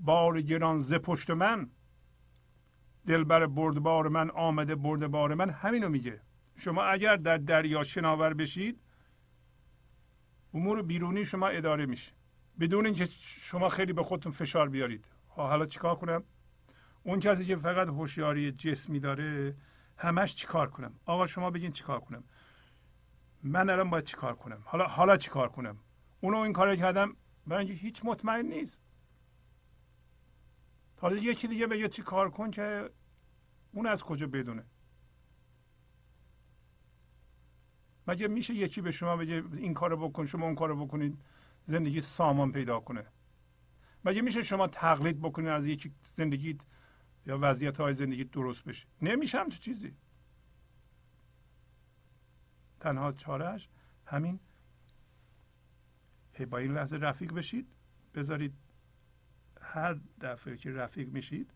بار گران ز پشت من، دلبر بردبار من آمده بردبار من. همینو میگه. شما اگر در دریا شناور بشید، امور بیرونی شما اداره میشه بدون اینکه شما خیلی به خودتون فشار بیارید. حالا چیکار کنم؟ اون کسی که فقط هوشیاری جسمی داره، همش چیکار کنم؟ آقا شما بگین چیکار کنم؟ من الان باید چیکار کنم؟ حالا چیکار کنم؟ اونو این کارو کردم، برای اینکه هیچ مطمئن نیست. حالا یکی دیگه بگه چی کار کن که اون از کجا بدونه؟ مگه میشه یکی به شما بگه این کارو بکن، شما اون کارو بکنید، زندگی سامان پیدا کنه؟ مگه میشه شما تقلید بکنید از یکی زندگیت یا وضعیت‌های زندگیت درست بشه؟ نمیشه همچین چیزی. تنها چارهش همین، با این لحظه رفیق بشید. بذارید هر دفعه که رفیق میشید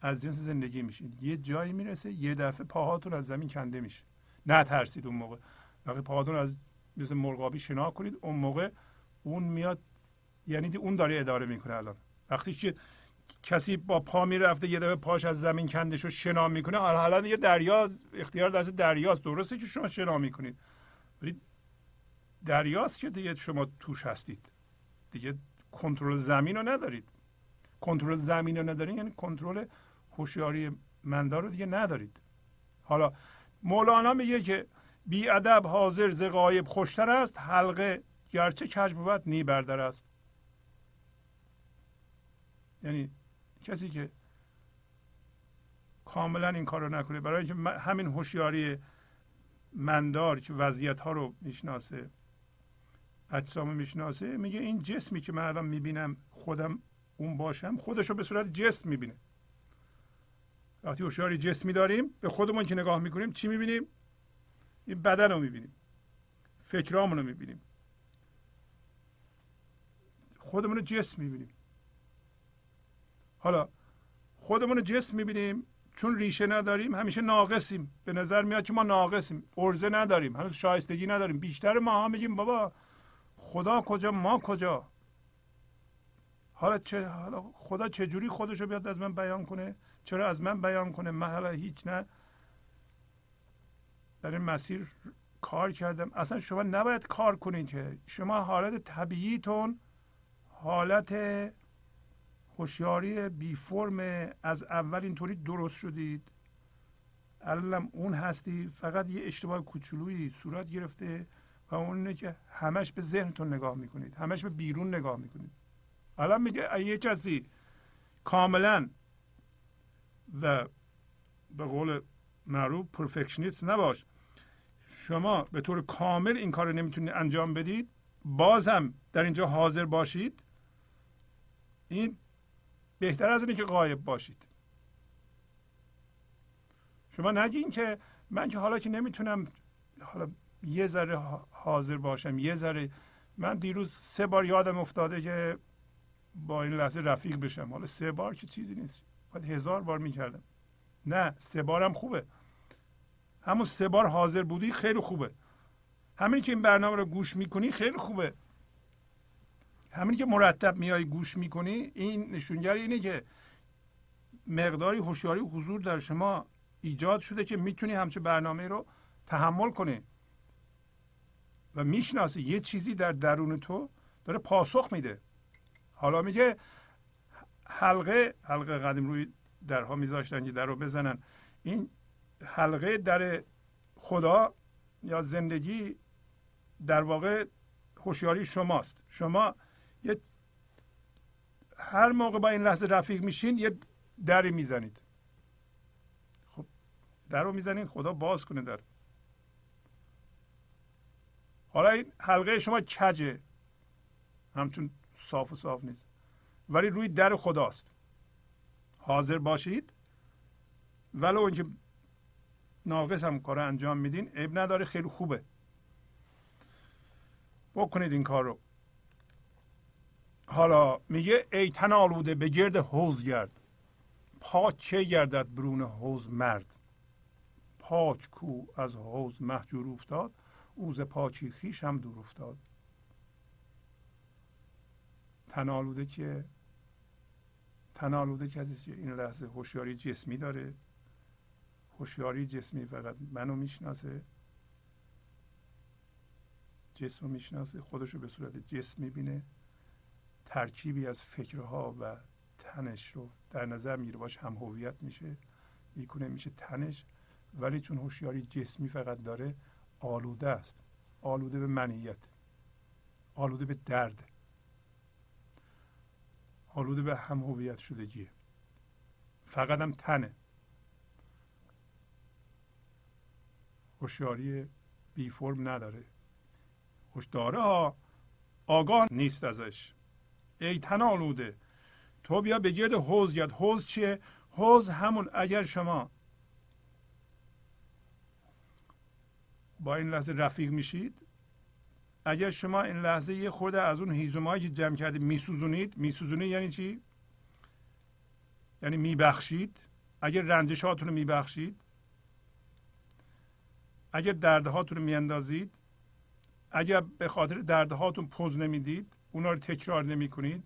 از جنس زندگی میشید. یه جایی میرسه یه دفعه پاهاتون از زمین کنده میشه. نه ترسید، اون موقع پاهاتون از مثل مرغابی شنا کنید. اون موقع اون میاد، یعنی اون داره اداره میکنه. الان وقتی که کسی با پا میرفته یه دفعه پاش از زمین کنده شد، شنا میکنه. حالا یه دریا، اختیار دست دریاست. درسته که شما شنا میکنید، ولی دریاست که دیگه شما توش هستید. دیگه کنترل زمین رو ندارید. کنترل زمین رو ندارید یعنی کنترل هوشیاری مندار رو دیگه ندارید. حالا مولانا میگه که بی ادب حاضر ز غایب خوشتر است، حلقه گرچه کج بود نی بردر است. یعنی کسی که کاملا این کار رو نکنه، برای اینکه همین هوشیاری مندار که وضعیت ها رو میشناسه، اجسامو میشناسه، میگه این جسمی که من الان میبینم خودم اون باشم، خودشو به صورت جسم میبینه. وقتی هوشیاری جسمی داریم، به خودمون که نگاه میکنیم چی میبینیم؟ این بدن رو میبینیم، فکرامون رو میبینیم، خودمون رو جسم میبینیم. حالا خودمون رو جسم میبینیم، چون ریشه نداریم همیشه ناقصیم. به نظر میاد که ما ناقصیم، عرضه نداریم، هنوز شایستگی نداریم. بیشتر ماها میگیم بابا خدا کجا، ما کجا. حالا خدا چجوری خودشو بیاد از من بیان کنه؟ چرا از من بیان کنه؟ من حالا هیچ نه در این مسیر کار کردم. اصلا شما نباید کار کنید که شما حالت طبیعیتون، حالت هوشیاری بی فرم، از اول اینطوری درست شدید، الانم اون هستی. فقط یه اشتباه کوچولویی صورت گرفته و اون اینه که همش به ذهنتون نگاه میکنید، همش به بیرون نگاه میکنید. الان میگه یه کسی کاملا و به قول معروف پرفکشنیست نباش، شما به طور کامل این کار رو نمیتونید انجام بدید، بازم در اینجا حاضر باشید، این بهتر از اینکه غایب باشید. شما نگین که من که حالا که نمیتونم حالا یه ذره حاضر باشم، یه ذره. من دیروز 3 بار یادم افتاده که با این لحظه رفیق بشم. حالا 3 بار که چیزی نیست، باید 1000 بار میکردم. نه 3 بارم خوبه. همون 3 بار حاضر بودی خیلی خوبه. همین که این برنامه رو گوش میکنی خیلی خوبه. همین که مرتب میای گوش میکنی، این نشونگر اینه که مقداری هوشیاری حضور در شما ایجاد شده که میتونی همچین برنامه رو تحمل کنی و میشناسی یه چیزی در درون تو داره پاسخ میده. حالا میگه حلقه قدیم روی درها میذاشتن که در رو بزنن. این حلقه در خدا یا زندگی در واقع هوشیاری شماست. شما یه هر موقع با این لحظه رفیق میشین یه دری میزنید. خب در رو میزنید خدا باز کنه در. حالا این حلقه شما کجه، همچون صاف و صاف نیست، ولی روی در خداست. حاضر باشید ولو اینکه ناقص هم کار انجام میدین عیب نداره، خیلی خوبه، بکنید این کار رو. حالا میگه ای تن آلوده به گرد حوض گرد، پاک چه گردد برون حوض مرد. پاک کو از حوض محجور افتاد، اوز پاکی خیش هم دور افتاد. تن آلوده که کسی این لحظه هوشیاری جسمی داره، هوشیاری جسمی فقط منو میشناسه، جسمو میشناسه، خودشو به صورت جسم میبینه، ترکیبی از فکرها و تنش رو در نظر میره، باش هم هویت میشه، میکنه میشه تنش، ولی چون هوشیاری جسمی فقط داره آلوده است، آلوده به منیت، آلوده به درد، آلوده به هم هویت شدگیه، فقط هم تنه. هوشیاری بی فرم نداره، هوش داره ها، آگاه نیست ازش. ای تن آلوده تو بیا به گرد حوض گرد. حوض چیه؟ حوض همون، اگر شما با این لحظه رفیق میشید، اگر شما این لحظه یه خورده از اون هیزمایی که جمع کرده میسوزونید، میسوزونید یعنی چی؟ یعنی میبخشید، اگر رنجشاتون رو میبخشید، اگر دردهاتون رو میاندازید، اگر به خاطر دردهاتون پوز نمیدید، اونا رو تکرار نمی کنید،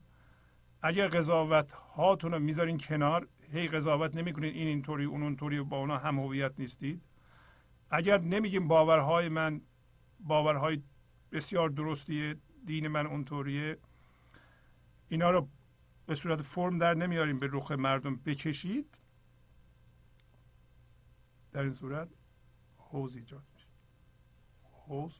اگر قضاوت هاتون رو میذارین کنار، هی قضاوت نمی کنید، این اینطوری اون اونطوری، با اونا هم هویت نیستید، اگر نمیگیم باورهای من باورهای بسیار درستیه، دین من اونطوریه، اینا رو به صورت فرم در نمیاریم به رخ مردم بکشید، در این صورت حوض ایجاد میشه. حوض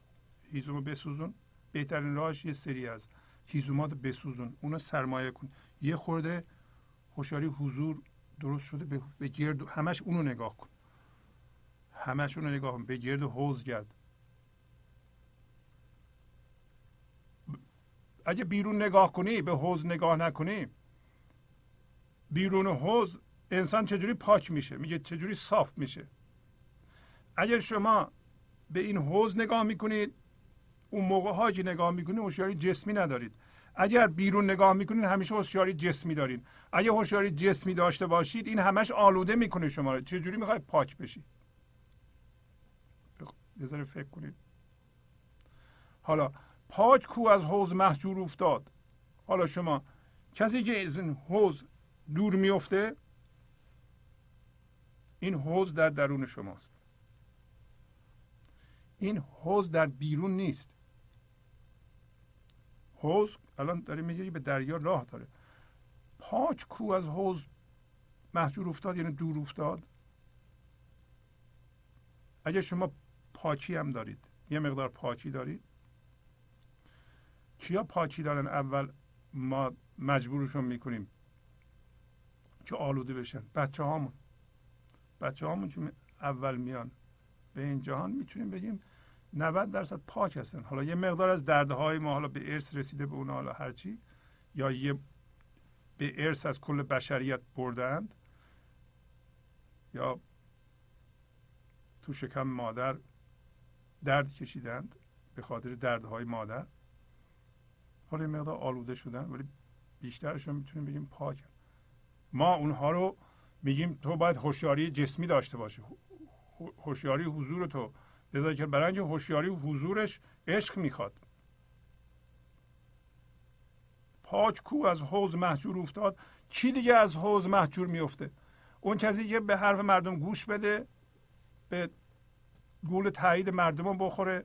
هیزم بسوزون، بهترین راهش یه سری از هیزومات بسوزون، اونو سرمایه کن، یه خورده هوشیاری حضور درست شده به گرد، همش اونو نگاه کن، همش اونو نگاه کن، به گرد حوض گرد. اگه بیرون نگاه کنی، به حوض نگاه نکنی، بیرون حوض انسان چجوری پاک میشه، میگه چجوری صاف میشه. اگر شما به این حوض نگاه میکنید، اون موقع ها که نگاه میکنید هوشیاری جسمی ندارید. اگر بیرون نگاه میکنید همیشه هوشیاری جسمی دارید. اگر هوشیاری جسمی داشته باشید این همش آلوده میکنه شما رو. چجوری میخواید پاک بشید؟ بذاره فکر کنید. حالا پاک کو از حوض محجور افتاد. حالا شما کسی که از این حوض دور میفته، این حوض در درون شماست. این حوض در بیرون نیست. حوض الان داره میگه به دریا راه داره. پاک کو از حوض محجور افتاد یعنی دور افتاد. اگه شما پاکی هم دارید، یه مقدار پاکی دارید، چیا پاکی دارن اول ما مجبورشون میکنیم که آلوده بشن؟ بچه هامون که اول میان به این جهان، میتونیم بگیم 90% پاک هستن. حالا یه مقدار از دردهای ما حالا به ارث رسیده به اونا، حالا هرچی، یا یه به ارث از کل بشریت بردند، یا تو شکم مادر درد کشیدند به خاطر دردهای مادر، حالا یه مقدار آلوده شدن، ولی بیشترشون میتونیم بگیم پاکن. ما اونها رو میگیم تو باید هوشیاری جسمی داشته باشی، هوشیاری حضور تو بذار که، برای اینکه هوشیاری حضورش عشق میخواد. پاک کو از حوض محجور افتاد. چی دیگه از حوض محجور میفته؟ اون کسی که به حرف مردم گوش بده، به گول تایید مردم بخوره.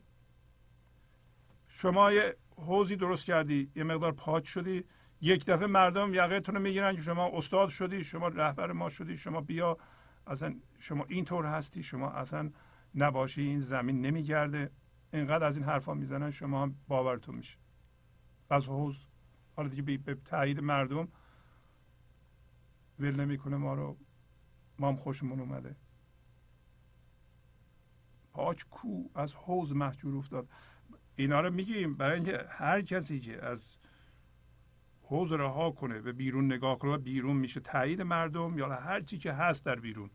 شما یه حوضی درست کردی، یه مقدار پاک شدی، یک دفعه مردم یقه‌تون رو میگیرن که شما استاد شدی، شما رهبر ما شدی، شما بیا اصلا شما اینطور هستی، شما اصلا نباشی این زمین نمیگرده. اینقدر از این حرفا میزنن شما هم باورتون میشه. از حوض حالا دیگه به تایید مردم ول نمیکنه ما رو، ما هم خوشمون اومده. پاک کو از حوض مهجور افتاد. اینا رو میگیم برای اینکه هر کسی که از حوض رها کنه به بیرون نگاه کنه، بیرون میشه تایید مردم یا هر چی که هست در بیرون.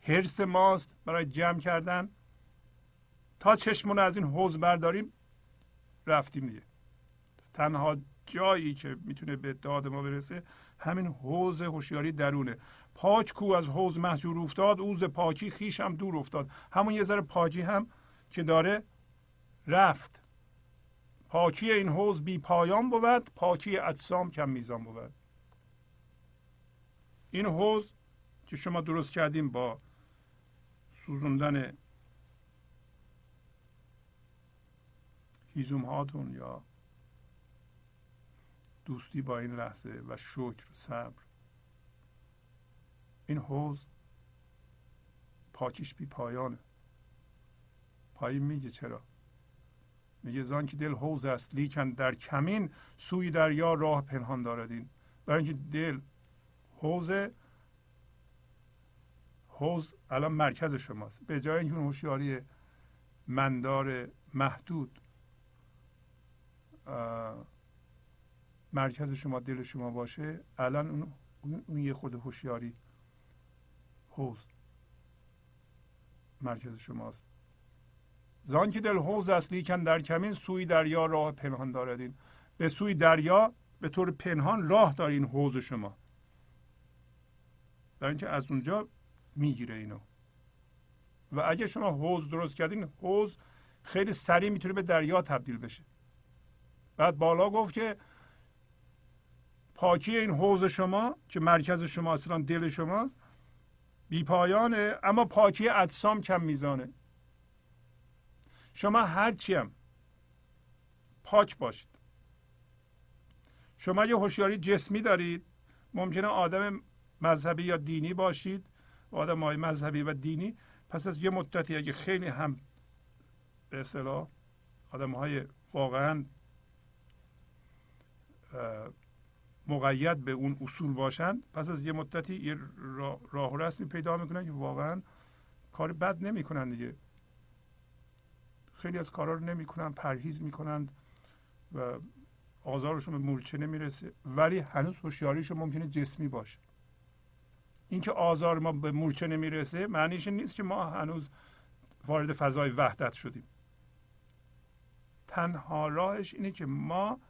حرص ماست برای جمع کردن، تا چشمون از این حوض برداریم رفتیم دیگه. تنها جایی که میتونه به داد ما برسه همین حوض هوشیاری درونه. پاک کو از حوض مهجور افتاد، اوز پاکی خیش هم دور افتاد. همون یه ذره پاکی هم که داره رفت. پاکی این حوض بی پایان بود، پاکی اجسام کم میزان بود. این حوض که شما درست کردیم با سوزوندن هیزم هاتون یا دوستی با این لحظه و شکر و صبر، این حوض پاکیش بی پایانه. پایین میگه چرا؟ میگه زان که دل حوض است لیکن در کمین، سوی دریا راه پنهان داردین. برای اینکه دل حوضه، حوض الان مرکز شماست. به جای اینکه اون هوشیاری مندار محدود مرکز شما، دل شما باشه، الان اون یه خود هوشیاری حوض مرکز شماست. زان که دل حوض است لیکن در کمین، سوی دریا راه پنهان داردین. به سوی دریا به طور پنهان راه دارین حوض شما، برای اینکه از اونجا میگیره اینو. و اگه شما حوض درست کردین، حوض خیلی سریع میتونه به دریا تبدیل بشه. بعد بالا گفت که پاکی این حوض شما که مرکز شما اصلا دل شماست بی پایانه، اما پاکی اجسام کم میزانه. شما هرچی هم پاک باشید. شما یه هوشیاری جسمی دارید، ممکنه آدم مذهبی یا دینی باشید، آدم‌های مذهبی و دینی پس از یه مدتی اگه خیلی هم به اصطلاح آدم‌های واقعاً مقید به اون اصول باشند، پس از یه مدتی یه راه و رسمی پیدا میکنن که واقعاً کار بد نمیکنن دیگه. خیلی از کارا رو نمیکنن، پرهیز میکنند و آزارشون به مورچه نمیرسه، ولی هنوز هوشیاریشون ممکنه جسمی باشه. اینکه آزار ما به مورچه نمیرسه معنیش نیست که ما هنوز وارد فضای وحدت شدیم. تنها راهش اینه که ما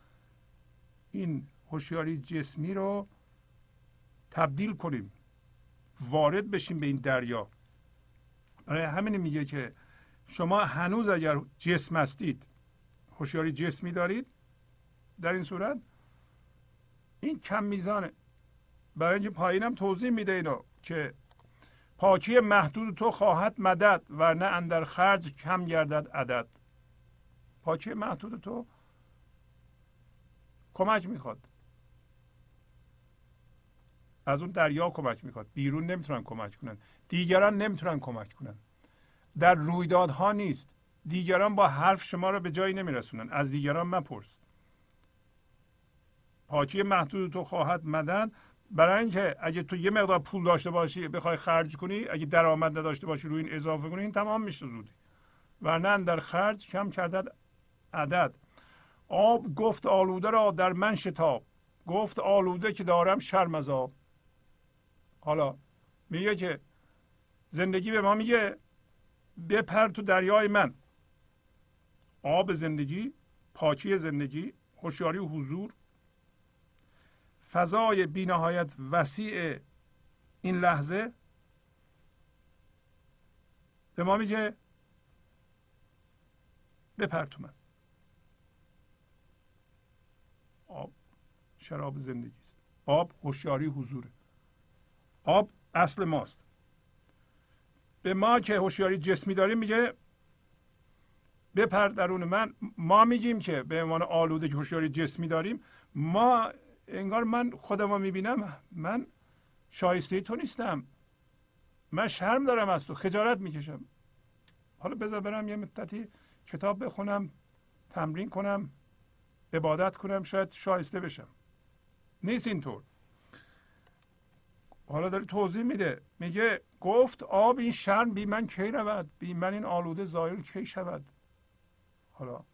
این هوشیاری جسمی رو تبدیل کنیم، وارد بشیم به این دریا. برای همین میگه که شما هنوز اگر جسم هستید، هوشیاری جسمی دارید، در این صورت این کم میزانه. برای اینکه پایینم توضیح میده اینو که پاکی محدود تو خواهد مدد، ورنه اندر خرج کم گردد عدد. پاکی محدود تو کمک میخواد، از اون دریا کمک میخواد. بیرون نمیتونن کمک کنن، دیگران نمیتونن کمک کنن، در رویدادها نیست. دیگران با حرف شما را به جایی نمیرسونن، از دیگران مپرس. پاکی محدود تو خواهد مدد، برای اینکه اگه تو یه مقدار پول داشته باشی بخوای خرج کنی، اگه درآمد نداشته باشی روی این اضافه کنی، این تمام میشه زودی. ورنه در خرج کم کردد عدد. آب گفت آلوده را در من شتاب، گفت آلوده که دارم شرم از آب. حالا میگه که زندگی به ما میگه بپر تو دریای من. آب زندگی، پاکی زندگی، هوشیاری حضور، فضای بی نهایت وسیع این لحظه به ما میگه بپر تو من. آب شراب زندگی است. آب هوشیاری حضوره. آب اصل ماست. به ما که هوشیاری جسمی داریم میگه بپر درون من. ما میگیم که به عنوان آلوده که هوشیاری جسمی داریم، ما انگار من خودم رو میبینم، من شایسته تو نیستم، من شرم دارم از تو، خجالت میکشم. حالا بذار برم یه مدتی کتاب بخونم، تمرین کنم، عبادت کنم، شاید شایسته بشم. نیست اینطور. حالا داره توضیح میده، میگه گفت آب این شرم بی من کی رود، بی من این آلوده زایل کی شود. حالا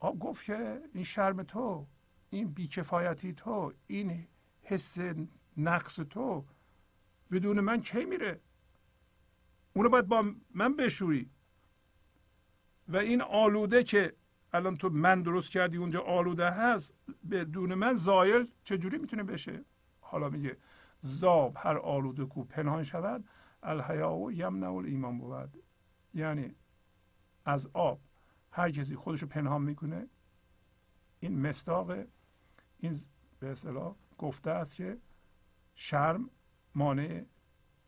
آب گفت که این شرم تو، این بیکفایتی تو، این حس نقص تو بدون من کی میره؟ اونو باید با من بشوری. و این آلوده که الان تو من درست کردی اونجا آلوده هست، بدون من زایل چجوری میتونه بشه؟ حالا میگه زاب هر آلوده کو پنهان شود الحیا و یمنع الایمان بود. یعنی از آب هر کسی خودشو پنهان میکنه. این مصداق این به اصطلاح گفته است که شرم مانع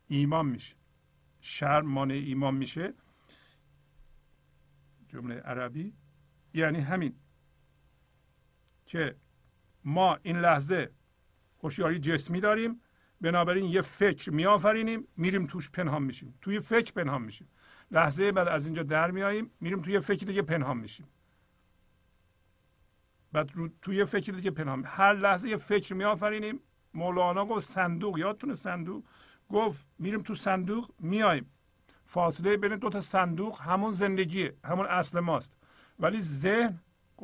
ایمان میشه. شرم مانع ایمان میشه، جمله عربی، یعنی همین که ما این لحظه هوشیاری جسمی داریم، بنابراین یه فکر میآفرینیم، میریم توش پنهان میشیم، توی فکر پنهان میشیم، لحظه بعد از اینجا در میاییم، میریم توی فکر دیگه پنهان میشیم، بعد توی فکر دیگه پنهان میشیم. هر لحظه یه فکر میآفرینیم. مولانا گفت صندوق، یادتونه صندوق؟ گفت میریم تو صندوق میاییم. فاصله بین دو تا صندوق همون زندگیه، همون اصل ماست. ولی ذهن،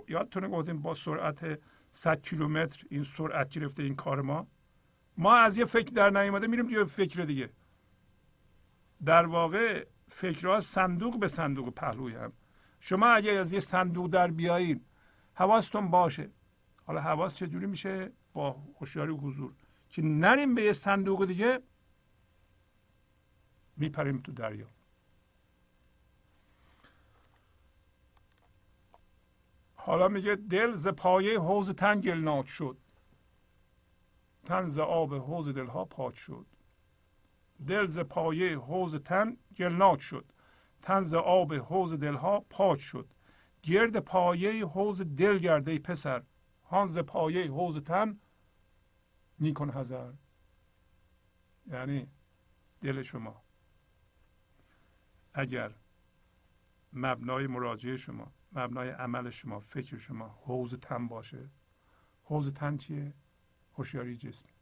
یادتونه گفتیم با سرعت 100 کیلومتر این سرعت گرفته این کار ما از یه فکر در نیامده میریم یه فکر دیگه. در واقع فکرها صندوق به صندوق پهلوی هم. شما اگه از یه صندوق در بیایید حواستون باشه. حالا حواس چجوری میشه؟ با هوشیاری و حضور که نریم به یه صندوق دیگه، میپریم تو دریا. حالا میگه دل ز پایه حوض تن گلنات شد، تن ز آب حوض دلها پاک شد. دل ز پایه حوض تن گلنات شد، تن ز آب حوض دلها پاک شد. گرد پایه حوض دل گرده ای پسر، هان ز پایه حوض تن نیکن حذر. یعنی دل شما اگر مبنای مراجعه شما، مبنای عمل شما، فکر شما حوض تن باشه. حوض تن چیه؟ هوشیاری جسمی.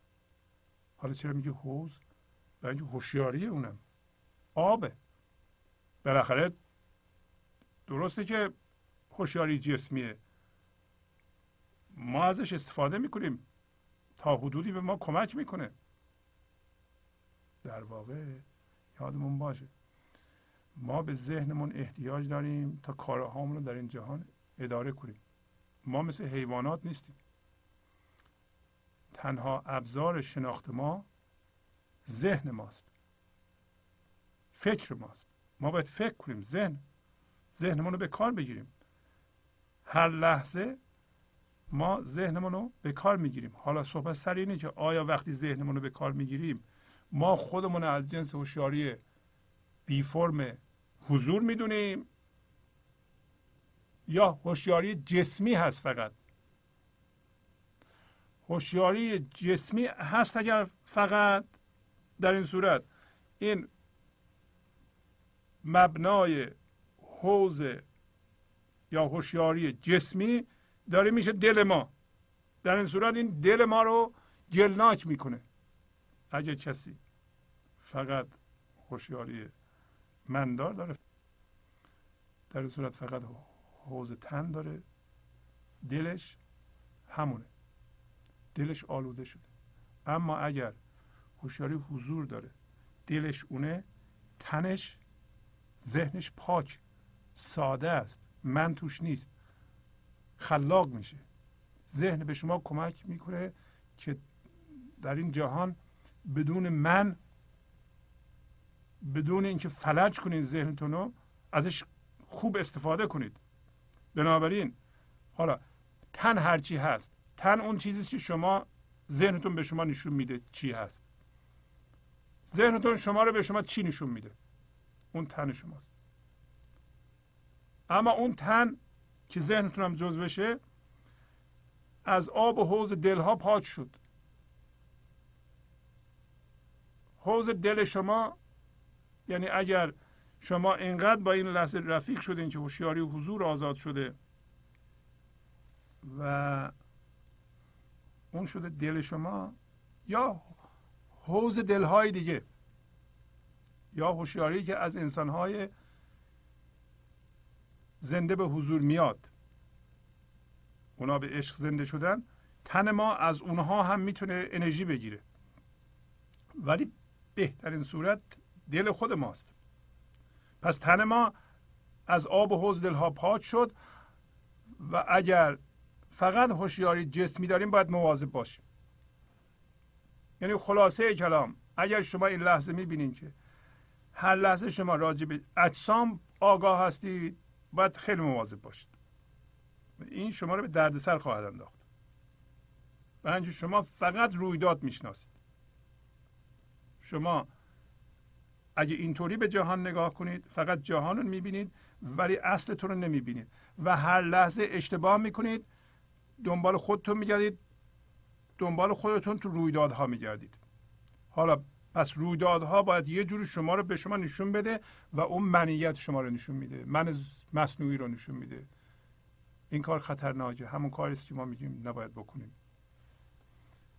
حالا چرا میگه حوض؟ برای اینکه هوشیاریه، اونم آبه. بالاخره درسته که هوشیاری جسمیه، ما ازش استفاده میکنیم، تا حدودی به ما کمک میکنه. در واقع یادمون باشه ما به ذهنمون احتیاج داریم تا کارهامون رو در این جهان اداره کنیم. ما مثل حیوانات نیستیم. تنها ابزار شناخت ما ذهن ماست، فکر ماست. ما باید فکر کنیم، ذهنمون رو به کار بگیریم. هر لحظه ما ذهنمون رو به کار میگیریم. حالا صحبت سر اینه که آیا وقتی ذهنمون رو به کار میگیریم ما خودمون از جنس هوشیاری بی فرم حضور میدونیم یا هوشیاری جسمی هست؟ فقط هوشیاری جسمی هست. اگر فقط در این صورت این مبنای حوض یا هوشیاری جسمی داره میشه دل ما. در این صورت این دل ما رو گلناک میکنه. اگر کسی فقط هوشیاری مندار داره، در این صورت فقط حوض تن داره، دلش همونه، دلش آلوده شده. اما اگر هوشیاری حضور داره، دلش اونه، تنش، ذهنش پاک، ساده است، من توش نیست، خلاق میشه. ذهن به شما کمک میکنه که در این جهان بدون من، بدون اینکه فلج کنید ذهنتون رو، ازش خوب استفاده کنید. بنابراین حالا تن هرچی هست، تن اون چیزی که شما ذهنتون به شما نشون میده چی هست. ذهنتون شما رو به شما چی نشون میده؟ اون تن شماست. اما اون تن که ذهنتون هم جز بشه، از آب و حوض دلها پاک شد. حوض دل شما یعنی اگر شما اینقدر با این لحظه رفیق شدین که هوشیاری و حضور آزاد شده و اون شده دل شما یا حوض دلهای دیگه، یا هوشیاری که از انسانهای زنده به حضور میاد، اونا به عشق زنده شدن. تن ما از اونها هم میتونه انرژی بگیره، ولی بهترین صورت دل خود ماست. پس تن ما از آب و حوض دلها پاک شد و اگر فقط هوشیاری جسمی داریم باید مواظب باشیم. یعنی خلاصه کلام، اگر شما این لحظه میبینین که هر لحظه شما راجع به اجسام آگاه هستید، باید خیلی مواظب باشید. این شما رو به دردسر خواهد انداخت. برای اینکه شما فقط رویداد میشناسید. شما اگه اینطوری به جهان نگاه کنید، فقط جهان رو میبینید ولی اصلتون رو نمیبینید و هر لحظه اشتباه میکنید، دنبال خودتون میگردید، دنبال خودتون تو رویدادها میگردید. حالا پس رویدادها باید یه جوری شما رو به شما نشون بده و اون منیت شما رو نشون میده، من مصنوعی رو نشون میده. این کار خطرناکه، همون کاریست که ما میگیم نباید بکنیم.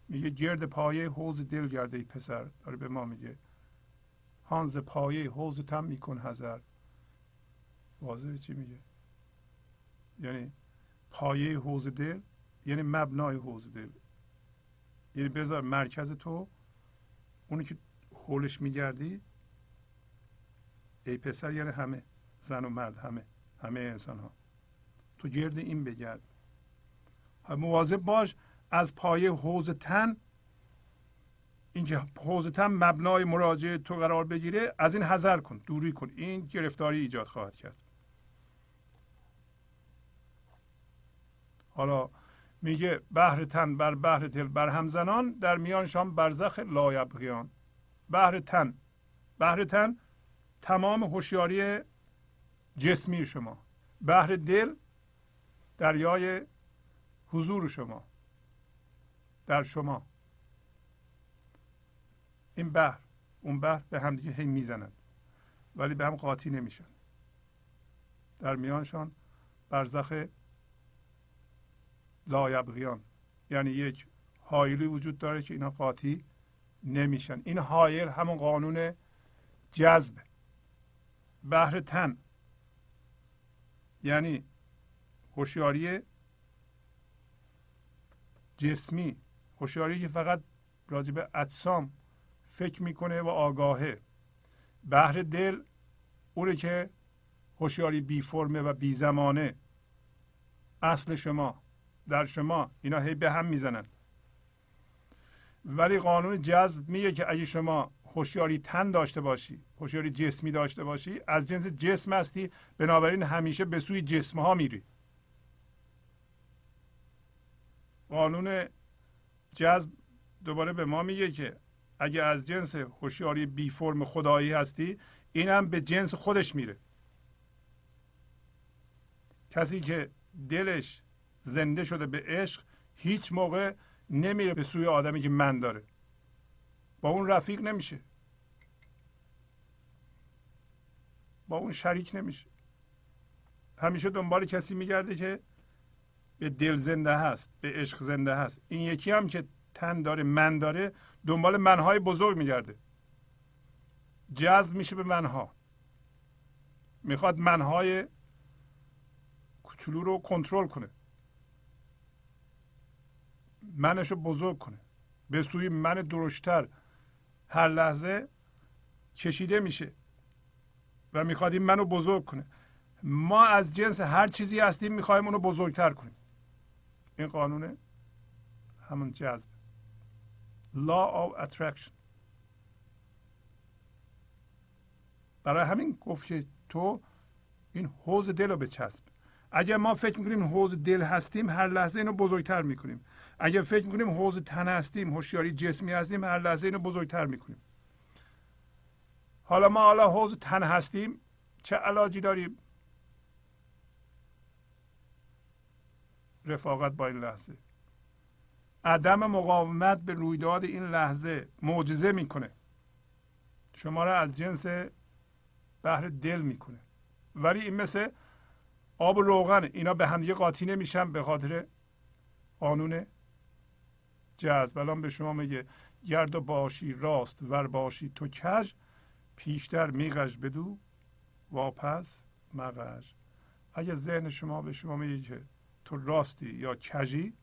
میگه گرد پایه حوض دل گرده پسر، داره به ما میگه هانز پایه حوض تم میکن هزار. واضحه چی میگه؟ یعنی پایه حوض دل یعنی مبنای حوض دل، یعنی بذار مرکز تو اونی که حولش میگردی ای پسر، یعنی همه زن و مرد، همه انسان ها، تو گرد این بگرد. مواظب باش از پایه حوض تن، اینکه حوض تن مبنای مراجعه تو قرار بگیره، از این حذر کن، دوری کن، این گرفتاری ایجاد خواهد کرد. حالا میگه بحر تن بر بحر دل بر همزنان، در میان شام برزخ لایبغیان. بحر تن تمام هوشیاری جسمی شما، بحر دل دریای حضور شما در شما. این بحر اون بحر به هم دیگه هی میزنند ولی به هم قاطی نمیشن. در میانشان برزخ لایبغیان، یعنی یک حایلی وجود داره که اینا قاطی نمیشن. این حایل همون قانون جذب. بحر تن یعنی هوشیاری جسمی، هوشیاری که فقط راجع به اجسام فکر میکنه و آگاهه. بحر دل اونه که هوشیاری بی فرمه و بی زمانه، اصل شما در شما. اینا هی به هم میزنن ولی قانون جذب میگه که اگه شما هوشیاری تن داشته باشی، هوشیاری جسمی داشته باشی، از جنس جسم هستی، بنابراین همیشه به سوی جسم ها میری. قانون جذب دوباره به ما میگه که اگه از جنس هوشیاری بی فرم خدایی هستی، این هم به جنس خودش میره. کسی که دلش زنده شده به عشق هیچ موقع نمیره به سوی آدمی که من داره، با اون رفیق نمیشه، با اون شریک نمیشه، همیشه دنبال کسی میگرده که به دل زنده هست، به عشق زنده هست. این یکی هم که تن داره، من داره، دنبال منهای بزرگ میگرده، جذب میشه به منها، میخواد منهای کوچولو رو کنترل کنه، منشو بزرگ کنه، به سوی من درشتر هر لحظه کشیده میشه و میخواد این منو بزرگ کنه. ما از جنس هر چیزی هستیم میخوایم اونو بزرگتر کنیم. این قانونه همون جذب، law of attraction. برای همین گفت که تو این حوض دل رو بچسب. اگر ما فکر میکنیم حوض دل هستیم، هر لحظه اینو بزرگتر میکنیم. اگر فکر میکنیم حوض تن هستیم، هوشیاری جسمی هستیم، هر لحظه اینو بزرگتر میکنیم. حالا ما حوض تن هستیم، چه علاجی داریم؟ رفاقت با این لحظه، عدم مقاومت به رویداد این لحظه معجزه میکنه. شما را از جنس بهر دل میکنه. ولی این مثل آب و روغن، اینا به هم دیگه قاطی نمیشن به خاطر قانون جذب. الان به شما میگه گرد باشی راست ور باشی تو کج، پیشتر میغش بدو واپس مغش. اگه ذهن شما به شما میگه که تو راستی یا کجی،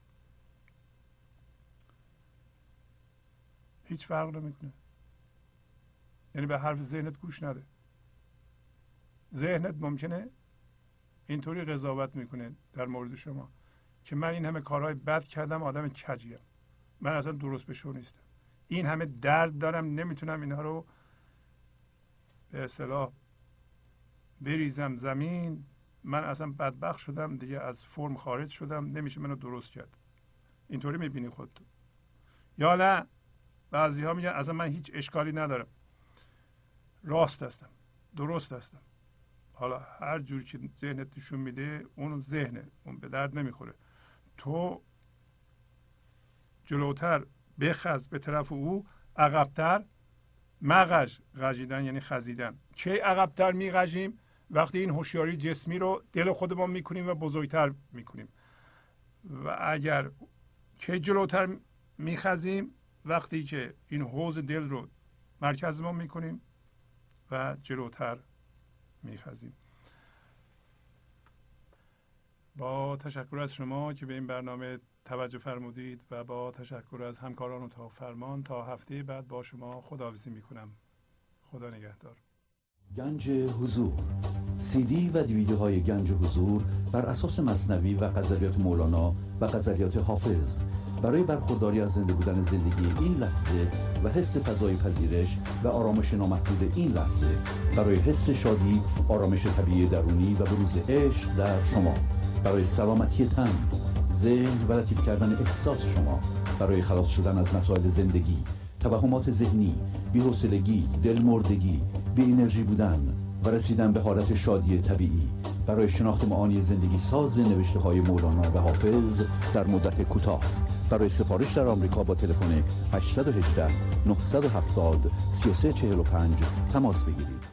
هیچ فرق نمیکنه. یعنی به حرف ذهنت گوش نده. ذهنت ممکنه اینطوری قضاوت میکنه در مورد شما که من این همه کارهای بد کردم، آدم کجیم، من اصلا درست به شو نیستم، این همه درد دارم نمیتونم اینها رو به اصطلاح بریزم زمین، من اصلا بدبخت شدم دیگه، از فرم خارج شدم، نمیشه منو درست کرد. اینطوری میبینی خودتو. یا نه، بعضی ها میگن اصلا من هیچ اشکالی ندارم، راست هستم، درست هستم. حالا هر جور که ذهنت نشون میده اون ذهنه، اون به درد نمیخوره. تو جلوتر بخز به طرف او، عقبتر مغش. غژیدن یعنی خزیدن. چه عقبتر میغژیم؟ وقتی این هوشیاری جسمی رو دل خودمون میکنیم و بزرگتر میکنیم. و اگر چه جلوتر میخزیم؟ وقتی که این حوض دل رو مرکز ما میکنیم و جلوتر میخزیم. با تشکر از شما که به این برنامه توجه فرمودید و با تشکر از همکاران اتاق فرمان، تا هفته بعد با شما خداحافظی میکنم. خدا نگهدار. گنج حضور، CD و دیویدیوهای گنج حضور بر اساس مثنوی و غزلیات مولانا و غزلیات حافظ، برای برخورداری از زنده بودن زندگی این لحظه و حس فضای پذیرش و آرامش نامحدود این لحظه، برای حس شادی، آرامش طبیعی درونی و بروز عشق در شما، برای سلامتی تن، ذهن و لطیف کردن احساس شما، برای خلاص شدن از مسائل زندگی، توهمات ذهنی، بی‌حوصلگی، دلمردگی، بی انرژی بودن و رسیدن به حالت شادی طبیعی، برای شناخت معانی زندگی ساز نوشته‌های مولانا و حافظ در مدت کوتاه، برای سفارش در آمریکا با تلفن 818 970 3345 تماس بگیرید.